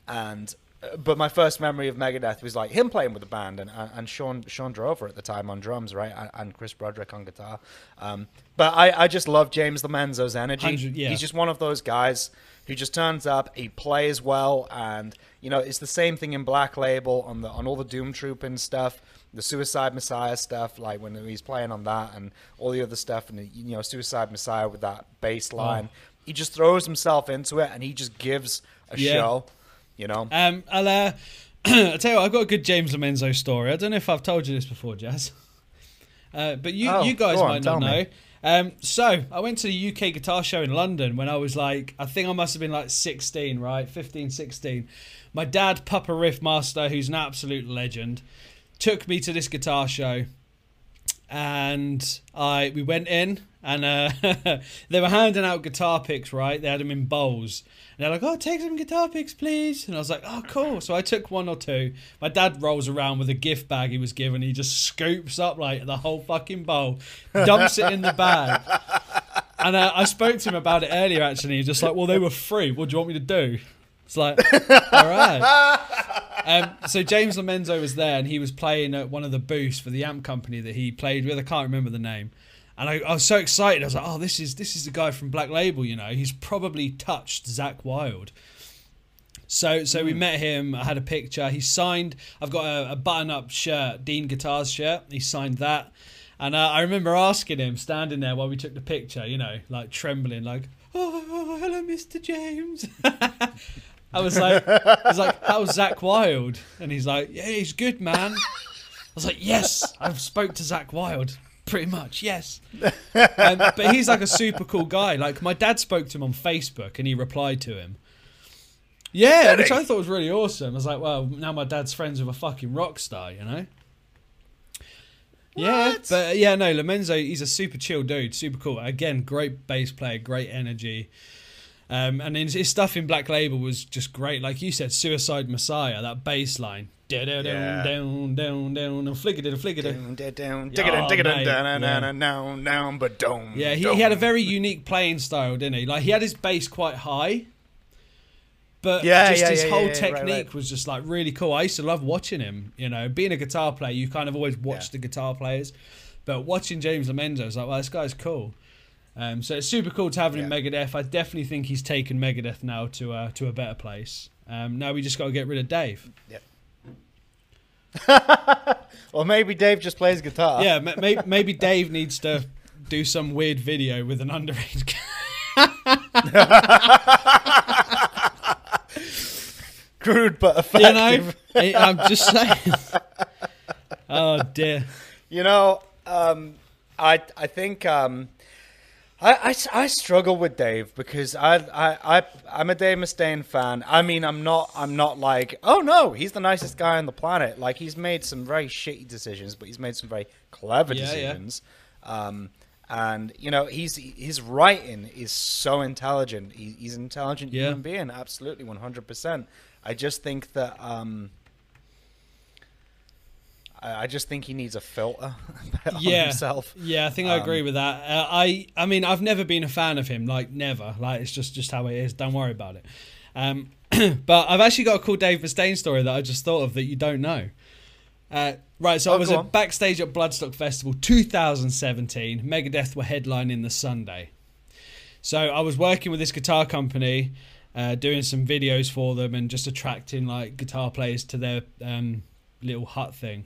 Yeah. And uh, but my first memory of Megadeth was like him playing with the band and and Sean Sean Drover at the time on drums, right, and, and Chris Broderick on guitar. Um, but I I just love James LoMenzo's energy. Yeah. He's just one of those guys who just turns up, he plays well, and, you know, it's the same thing in Black Label on the on all the Doom Trooping stuff, the Suicide Messiah stuff, like when he's playing on that and all the other stuff, and, the, you know, Suicide Messiah with that bass line. Oh. He just throws himself into it, and he just gives a yeah. show, you know. Um, I'll, uh, I'll tell you what, I've got a good James LoMenzo story. I don't know if I've told you this before, Jazz. Uh, but you, oh, you guys on, might not know. Me. Um, so I went to the U K guitar show in London when I was like, I think I must have been like sixteen, right? fifteen, sixteen. My dad, Papa Riff Master, who's an absolute legend, took me to this guitar show, and I we went in, and uh, they were handing out guitar picks, right? They had them in bowls, and they're like, "Oh, take some guitar picks, please." And I was like, "Oh, cool." So I took one or two. My dad rolls around with a gift bag he was given. He just scoops up like the whole fucking bowl, dumps it in the bag. And uh, I spoke to him about it earlier, actually. He's just like, "Well, they were free. What do you want me to do?" It's like, all right. Um, so James LoMenzo was there, and he was playing at one of the booths for the amp company that he played with. I can't remember the name. And I, I was so excited. I was like, oh, this is this is the guy from Black Label, you know. He's probably touched Zach Wylde. So so mm. we met him. I had a picture. He signed. I've got a, a button-up shirt, Dean Guitars shirt. He signed that. And uh, I remember asking him, standing there while we took the picture, you know, like trembling, like, oh, oh hello, Mister James. I was like, I was like, how's Zach Wylde? And he's like, yeah, he's good, man. I was like, yes, I've spoke to Zach Wylde. Pretty much, yes. Um, but he's like a super cool guy. Like, my dad spoke to him on Facebook, and he replied to him. Yeah, which I thought was really awesome. I was like, well, now my dad's friends with a fucking rock star, you know? Yeah, what? But yeah, no, LoMenzo, he's a super chill dude, super cool. Again, great bass player, great energy. Um, and his, his stuff in Black Label was just great. Like you said, Suicide Messiah, that bass line. Down, down, down, down, down, down, flick it, flick it, down, down, down, dig it, dig it, down, down, down, down, down, but down. Yeah, he, he had a very unique playing style, didn't he? Like, he had his bass quite high, but yeah, just yeah, his yeah, whole yeah, technique right, right. was just like really cool. I used to love watching him, you know, being a guitar player, you kind of always watch yeah. the guitar players, but watching James LoMenzo, I was like, well, this guy's cool. Um, so it's super cool to have him yeah. in Megadeth. I definitely think he's taken Megadeth now to uh, to a better place. Um, now we just got to get rid of Dave. Yeah. Or maybe Dave just plays guitar. Yeah, maybe, maybe Dave needs to do some weird video with an underage. Crude but effective. You know, I'm just saying. Oh dear. You know, um, I I think um, I, I I struggle with Dave because I I I I'm a Dave Mustaine fan. I mean, I'm not I'm not like, oh no, he's the nicest guy on the planet. Like, he's made some very shitty decisions, but he's made some very clever yeah, decisions. Yeah. Um, and you know, he's his writing is so intelligent. He, he's an intelligent yeah. human being, absolutely one hundred percent. I just think that um, I just think he needs a filter on yeah. himself. Yeah, I think um, I agree with that. Uh, I, I mean, I've never been a fan of him, like never. Like, it's just, just how it is. Don't worry about it. Um, but I've actually got a cool Dave Mustaine story that I just thought of that you don't know. Uh, right, so oh, I was at backstage at Bloodstock Festival two thousand seventeen. Megadeth were headlining the Sunday. So I was working with this guitar company, uh, doing some videos for them and just attracting like guitar players to their um, little hut thing.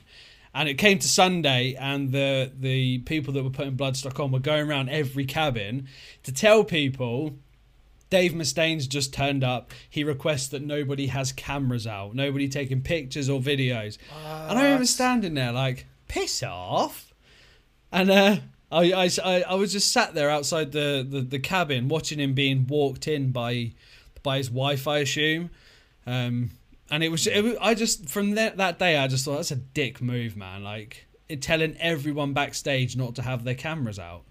And it came to Sunday, and the the people that were putting Bloodstock on were going around every cabin to tell people Dave Mustaine's just turned up. He requests that nobody has cameras out, nobody taking pictures or videos. What? And I remember standing there like, piss off. And uh, I, I, I was just sat there outside the, the, the cabin watching him being walked in by, by his wife, I assume. Um, And it was, it was, I just, from that, that day, I just thought, that's a dick move, man. Like, it, telling everyone backstage not to have their cameras out.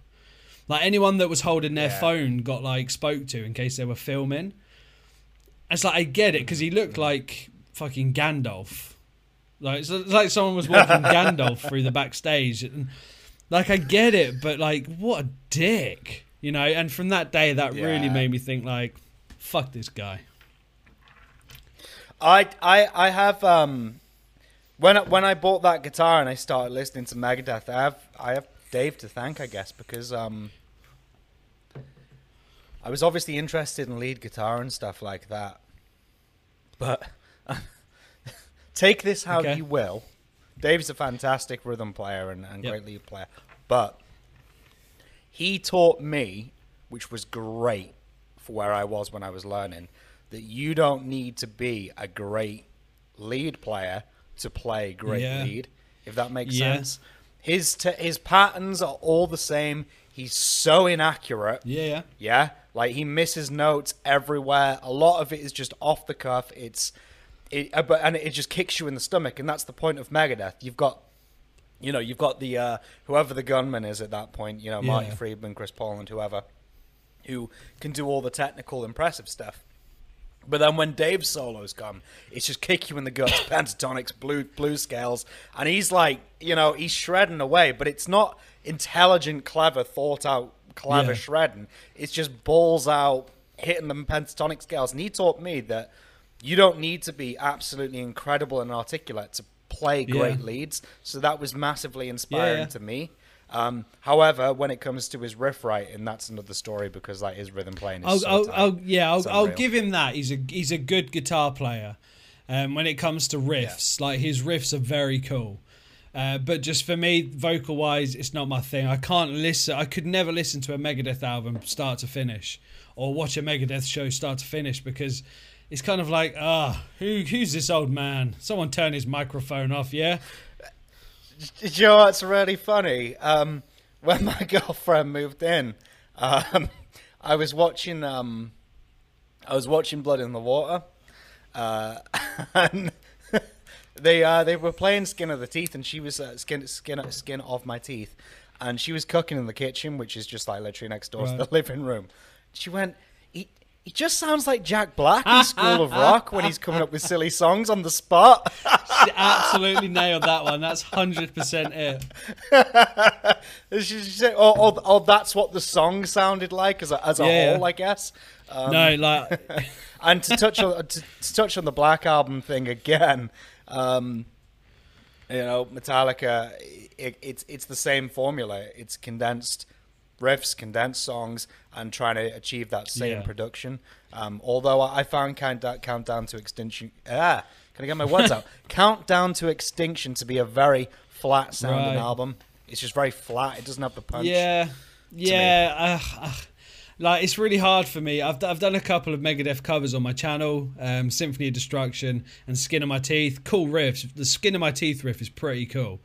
Like, anyone that was holding their yeah. phone got, like, spoke to in case they were filming. It's like, I get it, because he looked like fucking Gandalf. Like, it's like someone was walking Gandalf through the backstage. And, like, I get it, but, like, what a dick. You know, and from that day, that yeah. really made me think, like, fuck this guy. I, I I have um when when I bought that guitar and I started listening to Megadeth, I have I have Dave to thank, I guess, because um I was obviously interested in lead guitar and stuff like that, but uh, take this how okay. you will. Dave's a fantastic rhythm player and, and yep. great lead player, but he taught me, which was great for where I was when I was learning, that you don't need to be a great lead player to play great yeah. lead, if that makes yeah. sense. His t his patterns are all the same. He's so inaccurate. Yeah, yeah. Yeah? Like, he misses notes everywhere. A lot of it is just off the cuff. It's it, and it just kicks you in the stomach, and that's the point of Megadeth. You've got, you know, you've got the uh, whoever the gunman is at that point, you know, yeah. Marty Friedman, Chris Poland, whoever, who can do all the technical impressive stuff. But then when Dave's solos come, it's just kick you in the guts, pentatonics, blue blue scales, and he's like, you know, he's shredding away, but it's not intelligent, clever, thought out, clever yeah. shredding. It's just balls out, hitting them pentatonic scales. And he taught me that you don't need to be absolutely incredible and articulate to play great yeah. leads. So that was massively inspiring yeah. to me. Um, however, when it comes to his riff writing, that's another story, because like his rhythm playing is I'll, so I'll, I'll, yeah, I'll, I'll give him that. He's a he's a good guitar player. Um, when it comes to riffs, yeah. like his riffs are very cool. Uh, but just for me, vocal wise, it's not my thing. I can't listen. I could never listen to a Megadeth album start to finish, or watch a Megadeth show start to finish, because it's kind of like, ah, oh, who who's this old man? Someone turn his microphone off, yeah. Do you know what's really funny? Um, when my girlfriend moved in, um, I was watching, um, I was watching Blood in the Water, uh, and They uh, they were playing Skin of the Teeth, and she was uh, skin skin skin of my teeth, and she was cooking in the kitchen, which is just like literally next door right. to the living room. She went, he he just sounds like Jack Black in School of Rock when he's coming up with silly songs on the spot. She absolutely nailed that one. That's hundred percent it. She said, oh, oh, oh, that's what the song sounded like as a, as a yeah. whole, I guess. Um, no, like, and to touch on to, to touch on the Black Album thing again. Um, you know, Metallica, it, it's it's the same formula. It's condensed riffs, condensed songs, and trying to achieve that same yeah. production. Um, although I found count Countdown to Extinction. Ah, can I get my words out? Countdown to Extinction to be a very flat sounding right. album. It's just very flat. It doesn't have the punch. Yeah, yeah. Uh, uh, like it's really hard for me. I've I've done a couple of Megadeth covers on my channel, um, Symphony of Destruction and Skin of My Teeth. Cool riffs. The Skin of My Teeth riff is pretty cool,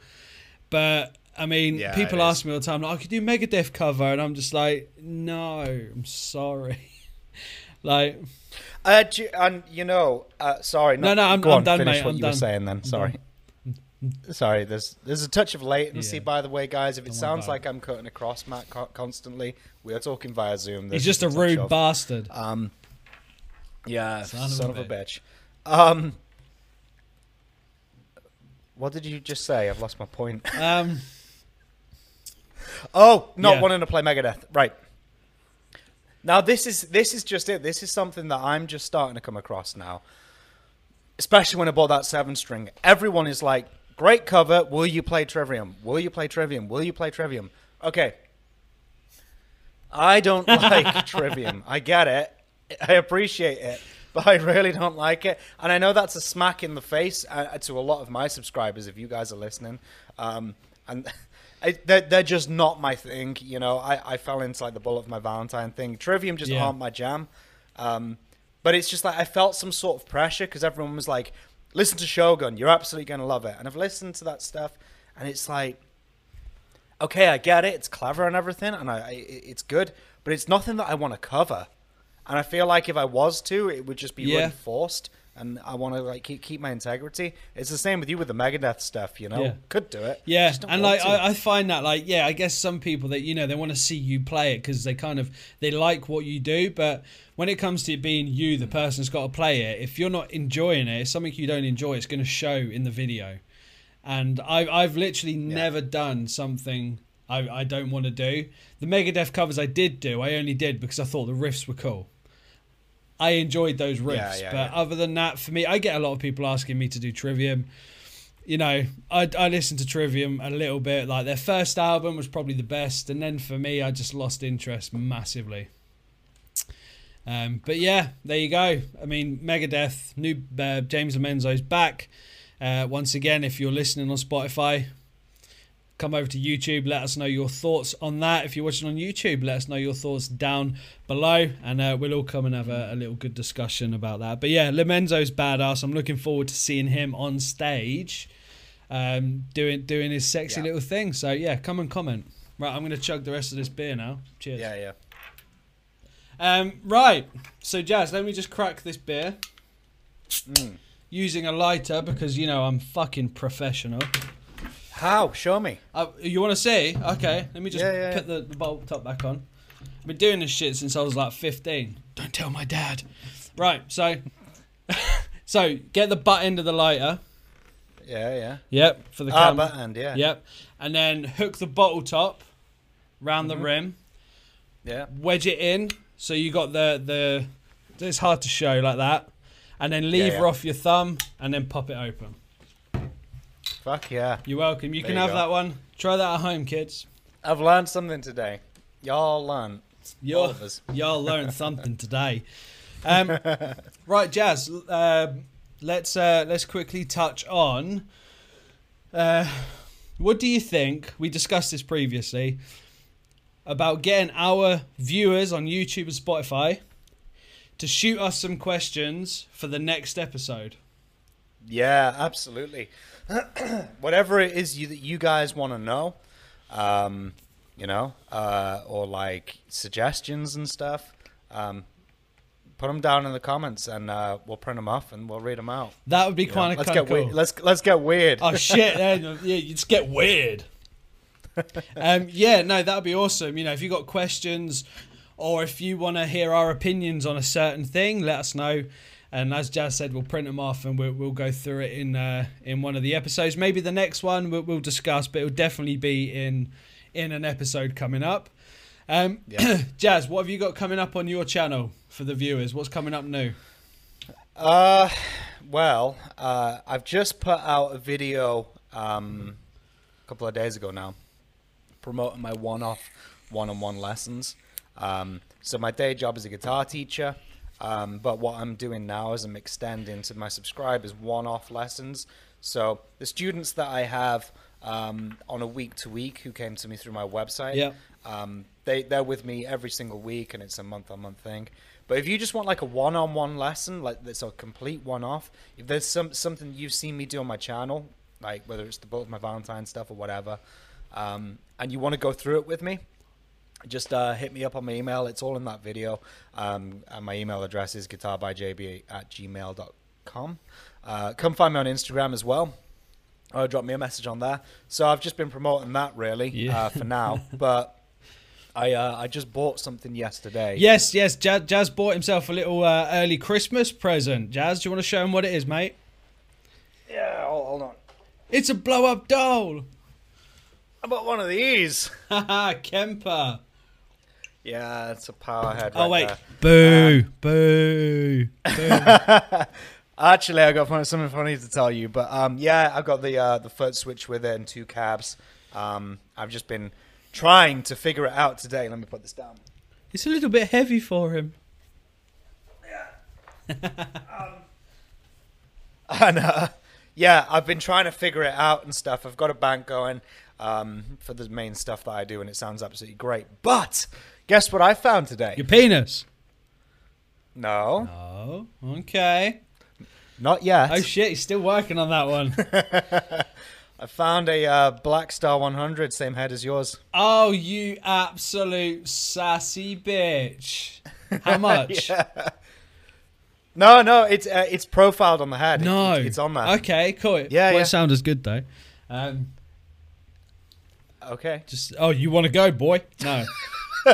but I mean, yeah, people ask me all the time, like, I could do Megadeth cover, and I'm just like, no, I'm sorry. Like, uh, do you, and you know, uh, sorry, not, no, no, I'm, go I'm on, done, finish mate. What I'm you done. Were saying then, sorry. Sorry, there's there's a touch of latency, yeah. by the way, guys. If it Don't sounds like I'm cutting across Matt constantly, we are talking via Zoom. He's just a rude of. bastard. Um, yeah, son, son of a, of a bitch. bitch. Um, what did you just say? I've lost my point. Um, oh, not yeah. wanting to play Megadeth, right? Now this is this is just it. This is something that I'm just starting to come across now, especially when I bought that seven string. Everyone is like, great cover. Will you play Trivium? Will you play Trivium? Will you play Trivium? Okay. I don't like Trivium. I get it. I appreciate it. But I really don't like it. And I know that's a smack in the face uh, to a lot of my subscribers, if you guys are listening. Um, and I, they're, they're just not my thing. You know, I, I fell into like the Bullet of My Valentine thing. Trivium just yeah. aren't my jam. Um, but it's just like I felt some sort of pressure because everyone was like, listen to Shogun, you're absolutely going to love it. And I've listened to that stuff, and it's like, okay, I get it. It's clever and everything, and I, I it's good, but it's nothing that I want to cover. And I feel like if I was to, it would just be yeah. really forced, and I want to like keep, keep my integrity. It's the same with you with the Megadeth stuff, you know? Yeah. Could do it. Yeah, and like I, I find that like, yeah, I guess some people that, you know, they want to see you play it because they kind of, they like what you do, but when it comes to it being you, the person's got to play it. If you're not enjoying it, it's something you don't enjoy, it's going to show in the video. And I, I've literally yeah. never done something I, I don't want to do. The Megadeth covers I did do, I only did because I thought the riffs were cool. I enjoyed those riffs, yeah, yeah, but yeah. other than that, for me, I get a lot of people asking me to do Trivium. You know, I, I listened to Trivium a little bit. Like their first album was probably the best, and then for me, I just lost interest massively. Um, but yeah, there you go. I mean, Megadeth, new uh, James LoMenzo's back uh, once again. If you're listening on Spotify, come over to YouTube, let us know your thoughts on that. If you're watching on YouTube, let us know your thoughts down below, and uh, we'll all come and have a, a little good discussion about that. But yeah, LoMenzo's badass. I'm looking forward to seeing him on stage um, doing doing his sexy yeah. little thing. So yeah, come and comment. Right, I'm going to chug the rest of this beer now. Cheers. Yeah, yeah. Um, right, so Jazz, let me just crack this beer mm. using a lighter because, you know, I'm fucking professional. How? Show me. Uh, you want to see? Okay, let me just yeah, yeah, put yeah. The, the bottle top back on. I've been doing this shit since I was like fifteen. Don't tell my dad. Right, so so get the butt end of the lighter. Yeah, yeah. Yep, for the ah, camera. Butt end, yeah. Yep, and then hook the bottle top round mm-hmm. the rim. Yeah. Wedge it in so you got the the. It's hard to show like that, and then lever yeah, yeah. off your thumb and then pop it open. Fuck yeah. You're welcome. You there can you have go. That one. Try that at home, kids. I've learned something today. Y'all learned. Y'all learned something today. Um, right, Jazz, uh, let's uh, let's quickly touch on... Uh, what do you think, we discussed this previously, about getting our viewers on YouTube and Spotify to shoot us some questions for the next episode? Yeah, absolutely. Whatever it is you, that you guys want to know, um, you know, uh, or like suggestions and stuff, um, Put them down in the comments, and uh, we'll print them off, and we'll read them out. That would be kind of cool. Weird. Let's let's get weird. Oh shit! Yeah, let's get weird. um, yeah, no, that would be awesome. You know, if you got questions, or if you want to hear our opinions on a certain thing, let us know. And as Jazz said, we'll print them off, and we'll, we'll go through it in uh, in one of the episodes. Maybe the next one we'll, we'll discuss, but it'll definitely be in in an episode coming up. Um, yeah. Jazz, what have you got coming up on your channel for the viewers? What's coming up new? Uh, well, uh, I've just put out a video um, a couple of days ago now promoting my one-off one-on-one lessons. Um, so my day job is a guitar teacher, um, but what I'm doing now is I'm extending to my subscribers one-off lessons. So the students that I have um, on a week-to-week who came to me through my website, yeah. um, They, they're with me every single week, and it's a month-on-month thing. But if you just want like a one-on-one lesson, like that's a complete one-off, if there's some something you've seen me do on my channel, like whether it's the book, My Valentine stuff or whatever, um, and you want to go through it with me, just uh, hit me up on my email. It's all in that video. Um, and my email address is guitar by j b at gmail dot com. Uh, come find me on Instagram as well. Or drop me a message on there. So I've just been promoting that really yeah. uh, for now. But... I uh, I just bought something yesterday. Yes, yes. Jazz, Jazz bought himself a little uh, early Christmas present. Jazz, do you want to show him what it is, mate? Yeah, hold, hold on. It's a blow-up doll. I bought one of these. Haha, Kemper. Yeah, it's a powerhead. Oh, right wait. There. Boo, um, boo, boo. Actually, I got something funny to tell you. But um, yeah, I've got the, uh, the foot switch with it and two cabs. Um, I've just been... trying to figure it out today. Let me put this down. It's a little bit heavy for him. Yeah. um, and, uh, yeah, I've been trying to figure it out and stuff. I've got a bank going um, for the main stuff that I do, and it sounds absolutely great. But guess what I found today? Your penis. No. No. Okay. Not yet. Oh, shit. He's still working on that one. I found a uh, Black Star one hundred, same head as yours. Oh, you absolute sassy bitch! How much? yeah. No, no, it's uh, it's profiled on the head. No, it, it's on that. Okay, cool. Yeah, yeah. It won't sound as good though. Um, okay. Just oh, you want to go, boy? No.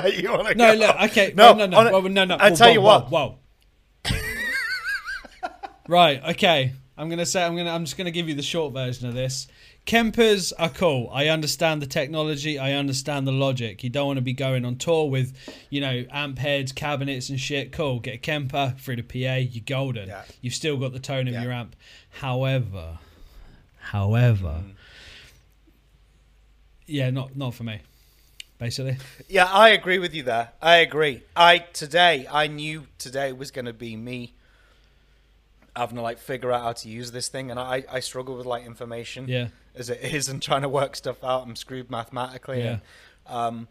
you want to no, go? No, look. Okay. No, no, no, no, a, no, no. I tell whoa, you whoa, what. Whoa. right. Okay. I'm gonna say I'm gonna. I'm just gonna give you the short version of this. Kempers are cool. I understand the technology. I understand the logic. You don't want to be going on tour with, you know, amp heads, cabinets and shit. Cool. Get a Kemper through the P A. You're golden. Yeah. You've still got the tone of yeah. your amp. However, however, mm. yeah, not not for me. Basically. Yeah, I agree with you there. I agree. I today I knew today was going to be me having to like figure out how to use this thing, and I, I struggle with like information yeah. as it is, and trying to work stuff out. I'm screwed mathematically, yeah. and, um,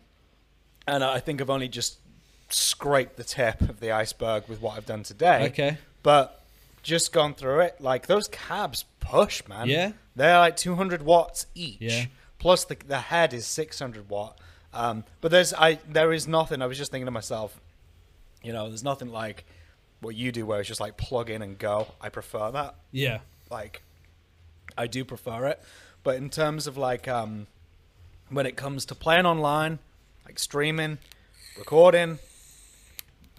and I think I've only just scraped the tip of the iceberg with what I've done today. Okay, but just gone through it. Like those cabs push, man. Yeah, they're like two hundred watts each. Yeah. Plus the the head is six hundred watt. Um, but there's I there is nothing. I was just thinking to myself, you know, there's nothing like what you do where it's just like plug in and go. I prefer that. Yeah. Like I do prefer it. But in terms of like, um, when it comes to playing online, like streaming, recording,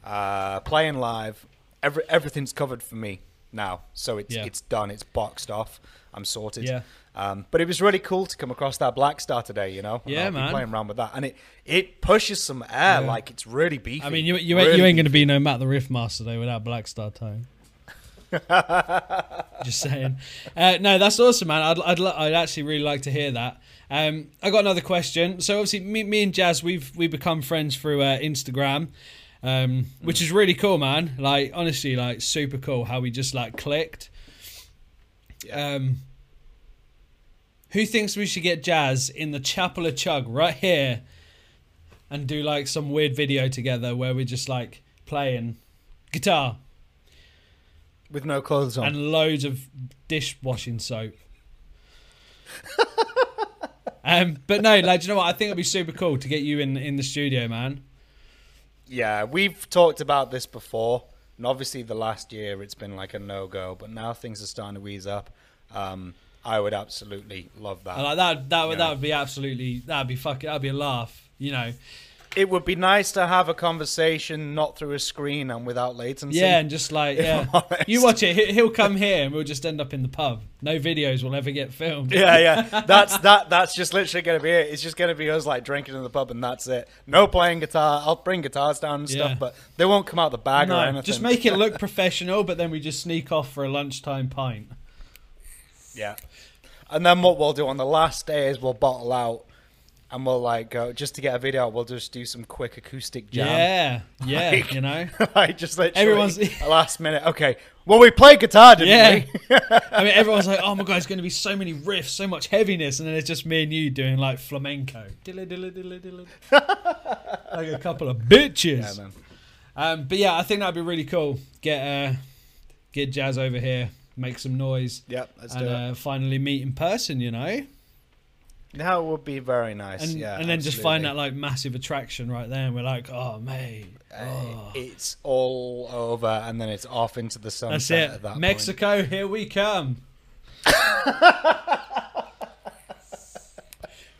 uh, playing live, every, everything's covered for me now. So it's, yeah. it's done. It's boxed off. I'm sorted. Yeah. Um, but it was really cool to come across that Black Star today, you know? Yeah, I'll man. Be playing around with that. And it, it pushes some air. Yeah. Like, it's really beefy. I mean, you, you, really you ain't going to be no Matt the Riffmaster, though, without Black Star tone. Just saying. Uh, no, that's awesome, man. I'd, I'd, I'd actually really like to hear that. Um, I got another question. So, obviously, me, me and Jazz, we've we become friends through uh, Instagram, um, which is really cool, man. Like, honestly, like, super cool how we just, like, clicked. Um... Who thinks we should get Jazz in the Chapel of Chug right here and do like some weird video together where we're just like playing guitar with no clothes on and loads of dishwashing soap? um, but no, like, do you know what? I think it'd be super cool to get you in in the studio, man. Yeah, we've talked about this before. And obviously the last year it's been like a no-go, but now things are starting to ease up. Um, I would absolutely love that. I like that, that would, that would be absolutely, that'd be fucking, that'd be a laugh, you know. It would be nice to have a conversation not through a screen and without latency. Yeah, and just like, yeah, you watch it, he'll come here and we'll just end up in the pub. No videos will ever get filmed. Yeah, yeah, that's that. That's just literally going to be it. It's just going to be us like drinking in the pub and that's it. No playing guitar. I'll bring guitars down and stuff, yeah. but they won't come out the bag no, or anything. Just make it look professional, but then we just sneak off for a lunchtime pint. Yeah. And then what we'll do on the last day is we'll bottle out. And we'll like go, just to get a video, we'll just do some quick acoustic jam. Yeah, yeah, like, you know, like just literally everyone's last minute. Okay, well we played guitar, didn't yeah. we? I mean, everyone's like, oh my god, it's going to be so many riffs, so much heaviness, and then it's just me and you doing like flamenco, dilla, dilla, dilla, dilla. Like a couple of bitches. Yeah, man. Um, but yeah, I think that'd be really cool. Get uh, get Jazz over here, make some noise. Yep, let's and, do it. Uh, finally meet in person, you know. That would be very nice, and, yeah. And then absolutely. Just find that like massive attraction right there, and we're like, oh mate, oh. It's all over, and then it's off into the sunset. That's it. At that Mexico, point. Here we come.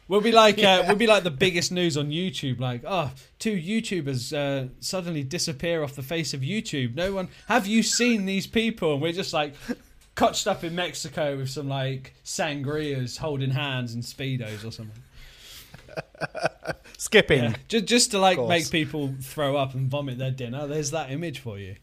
We'll be like, uh, yeah. we'll be like the biggest news on YouTube. Like, oh, two YouTubers uh, suddenly disappear off the face of YouTube. No one, have you seen these people? And we're just like. Cotched up in Mexico with some like sangrias, holding hands and speedos or something. Skipping, yeah. just just to like make people throw up and vomit their dinner. There's that image for you.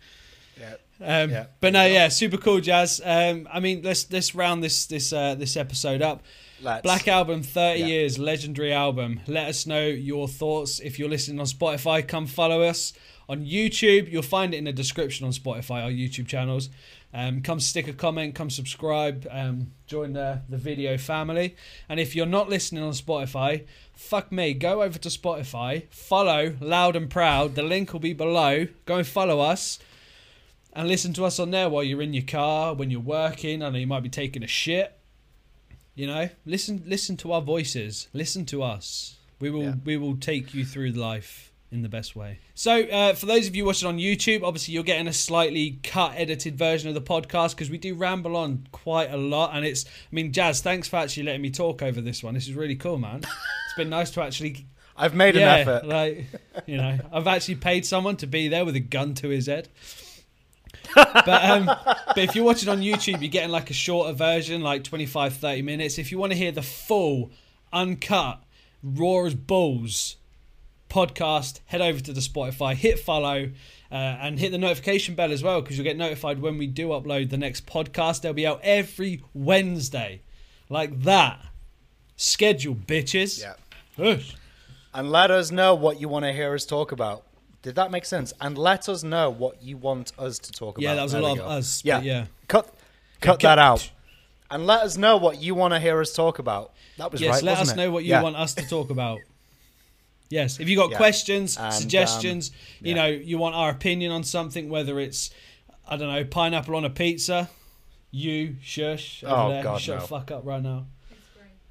Yeah. Um, yeah. But no, yeah. yeah, super cool, Jazz. Um, I mean, let's let's round this this uh, this episode up. Let's. Black Album, thirty yeah. years, legendary album. Let us know your thoughts. If you're listening on Spotify, come follow us on YouTube. You'll find it in the description on Spotify, our YouTube channels. Um, come stick a comment, come subscribe, um, join the, the video family. And if you're not listening on Spotify, fuck me, go over to Spotify, follow Loud and Proud. The link will be below. Go and follow us and listen to us on there while you're in your car, when you're working. I know you might be taking a shit. You know, listen listen to our voices. Listen to us. We will, yeah. we will take you through life. In the best way. So uh, for those of you watching on YouTube, obviously you're getting a slightly cut edited version of the podcast because we do ramble on quite a lot, and it's, I mean, Jazz, thanks for actually letting me talk over this one. This is really cool, man. It's been nice to actually I've made yeah, an effort. Like, you know, I've actually paid someone to be there with a gun to his head. But um, but if you're watching on YouTube, you're getting like a shorter version, like twenty-five, thirty minutes. If you want to hear the full uncut raw as balls podcast, head over to the Spotify, hit follow, uh, and hit the notification bell as well, because you'll get notified when we do upload the next podcast. They'll be out every Wednesday, like that schedule, bitches. Yeah. Oof. And let us know what you want to hear us talk about. Did that make sense? And let us know what you want us to talk yeah, about. Yeah, that was there a lot of us. Yeah, yeah. Cut, cut that out. And let us know what you want to hear us talk about. That was yes, right. Yes, let wasn't us it? know what you yeah. want us to talk about. Yes, if you've got yeah. questions, and, suggestions, um, yeah. you know, you want our opinion on something, whether it's, I don't know, pineapple on a pizza, you, shush, over oh, there, God, shut no. the fuck up right now.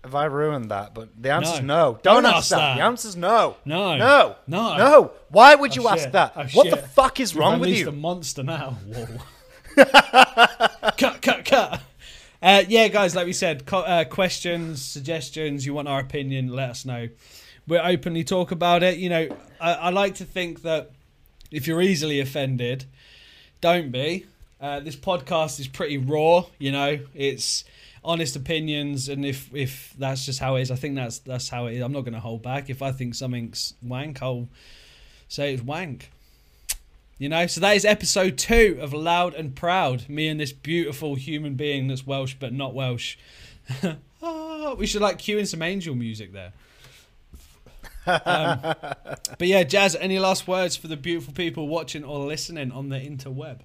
Have I ruined that? But the answer's no. no. Don't, Don't ask, ask that. that. The answer's no. No. No. No. No. Why would you oh, ask that? Oh, what shit. the fuck is wrong with you? The monster now. Cut, cut, cut. Uh, yeah, guys, like we said, co uh, questions, suggestions, you want our opinion, let us know. We openly talk about it. You know, I, I like to think that if you're easily offended, don't be. Uh, this podcast is pretty raw. You know, it's honest opinions, and if if that's just how it is, I think that's that's how it is. I'm not going to hold back. If I think something's wank, I'll say it's wank. You know, so that is episode two of Loud and Proud. Me and this beautiful human being that's Welsh but not Welsh. Oh, we should like cue in some angel music there. Um, but yeah, Jazz, any last words for the beautiful people watching or listening on the interweb?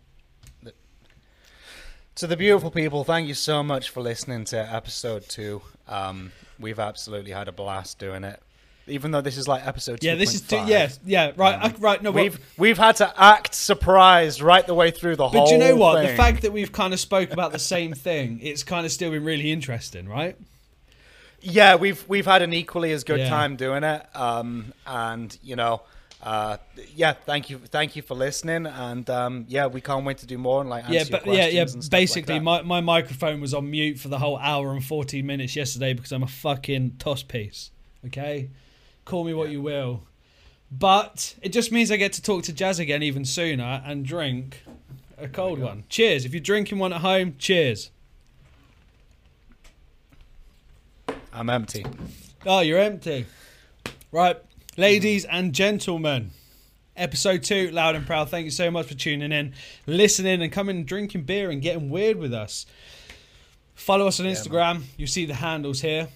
To the beautiful people, thank you so much for listening to episode two. Um, we've absolutely had a blast doing it, even though this is like episode two. Yeah, this is two, yeah, yeah, right, um, I, right. No, we've what, we've had to act surprised right the way through the but whole. But you know what? Thing. The fact that we've kind of spoke about the same thing, it's kind of still been really interesting, right? Yeah, we've we've had an equally as good yeah. time doing it, um, and you know, uh yeah thank you thank you for listening, and um yeah we can't wait to do more and like answer yeah but your questions yeah yeah basically like my, my microphone was on mute for the whole hour and fourteen minutes yesterday because I'm a fucking toss piece. Okay, call me what yeah. you will, but it just means I get to talk to Jazz again even sooner and drink a cold oh one. Cheers if you're drinking one at home. Cheers. I'm empty. Oh, you're empty. Right, ladies and gentlemen, episode two, Loud and Proud. Thank you so much for tuning in, listening, and coming and drinking beer and getting weird with us. Follow us on yeah, Instagram. Man. You'll see the handles here.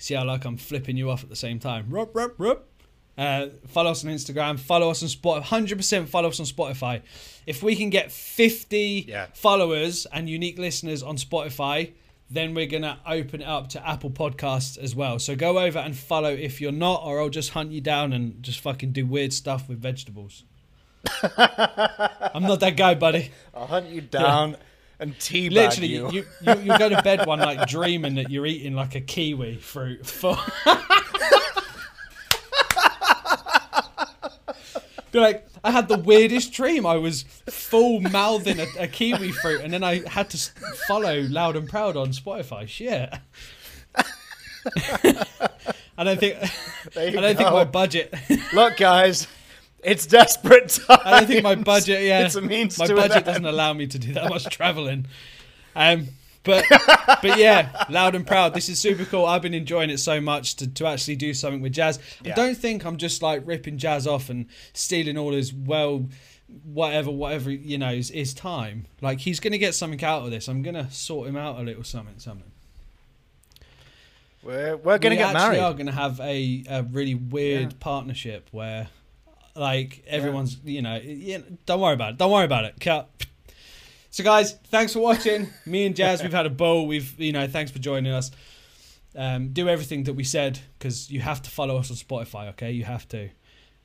See how like I'm flipping you off at the same time. Rup, rup, rup. Uh, follow us on Instagram. Follow us on Spotify. one hundred percent follow us on Spotify. If we can get fifty yeah. followers and unique listeners on Spotify, then we're going to open it up to Apple Podcasts as well. So go over and follow if you're not, or I'll just hunt you down and just fucking do weird stuff with vegetables. I'm not that guy, buddy. I'll hunt you down yeah. and teabag Literally, you. you, you, you go to bed one night dreaming that you're eating like a kiwi fruit. For You're like, I had the weirdest dream. I was full mouthing a, a kiwi fruit, and then I had to follow Loud and Proud on Spotify. Shit. I don't think. I don't go. think my budget. Look, guys, it's desperate times. I don't think my budget. Yeah, it's a means my to budget an doesn't end. allow me to do that much traveling. Um, but but yeah, Loud and Proud. This is super cool. I've been enjoying it so much to, to actually do something with Jazz. Yeah. I don't think I'm just like ripping Jazz off and stealing all his well, whatever, whatever, you know, his, his time. Like, he's going to get something out of this. I'm going to sort him out a little something, something. We're, we're going to we get married. We are going to have a, a really weird yeah. partnership where, like, everyone's, yeah. you know, yeah, don't worry about it. Don't worry about it. Cut. So guys, thanks for watching. Me and Jazz, we've had a ball. We've, you know, thanks for joining us. Um, do everything that we said, because you have to follow us on Spotify, okay? You have to.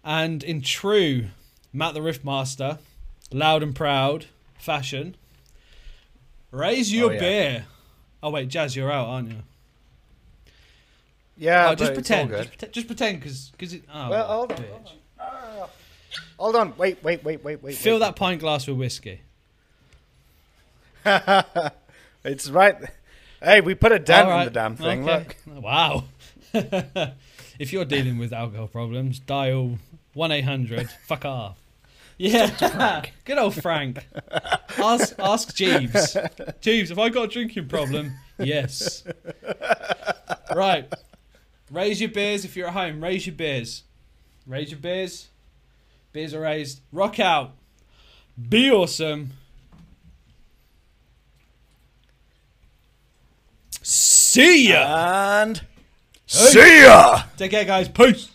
And in true Matt the Riffmaster, Loud and Proud fashion, raise your oh, yeah. beer. Oh wait, Jazz, you're out, aren't you? Yeah, oh, just, pretend, it's all good. just pretend. Just pretend, because because it. Oh, well, hold on, hold on. Hold on. Wait, wait, wait, wait, wait. Fill wait. that pint glass with whiskey. It's right. Hey, we put a dent right. in the damn thing. Okay. Look. Wow. If you're dealing with alcohol problems, dial one eight hundred fuck off. Yeah. Good old Frank. Ask ask Jeeves. Jeeves, have I got a drinking problem? Yes. Right. Raise your beers if you're at home. Raise your beers. Raise your beers. Beers are raised. Rock out. Be awesome. See ya! And... Hey. See ya! Take care, guys. Peace!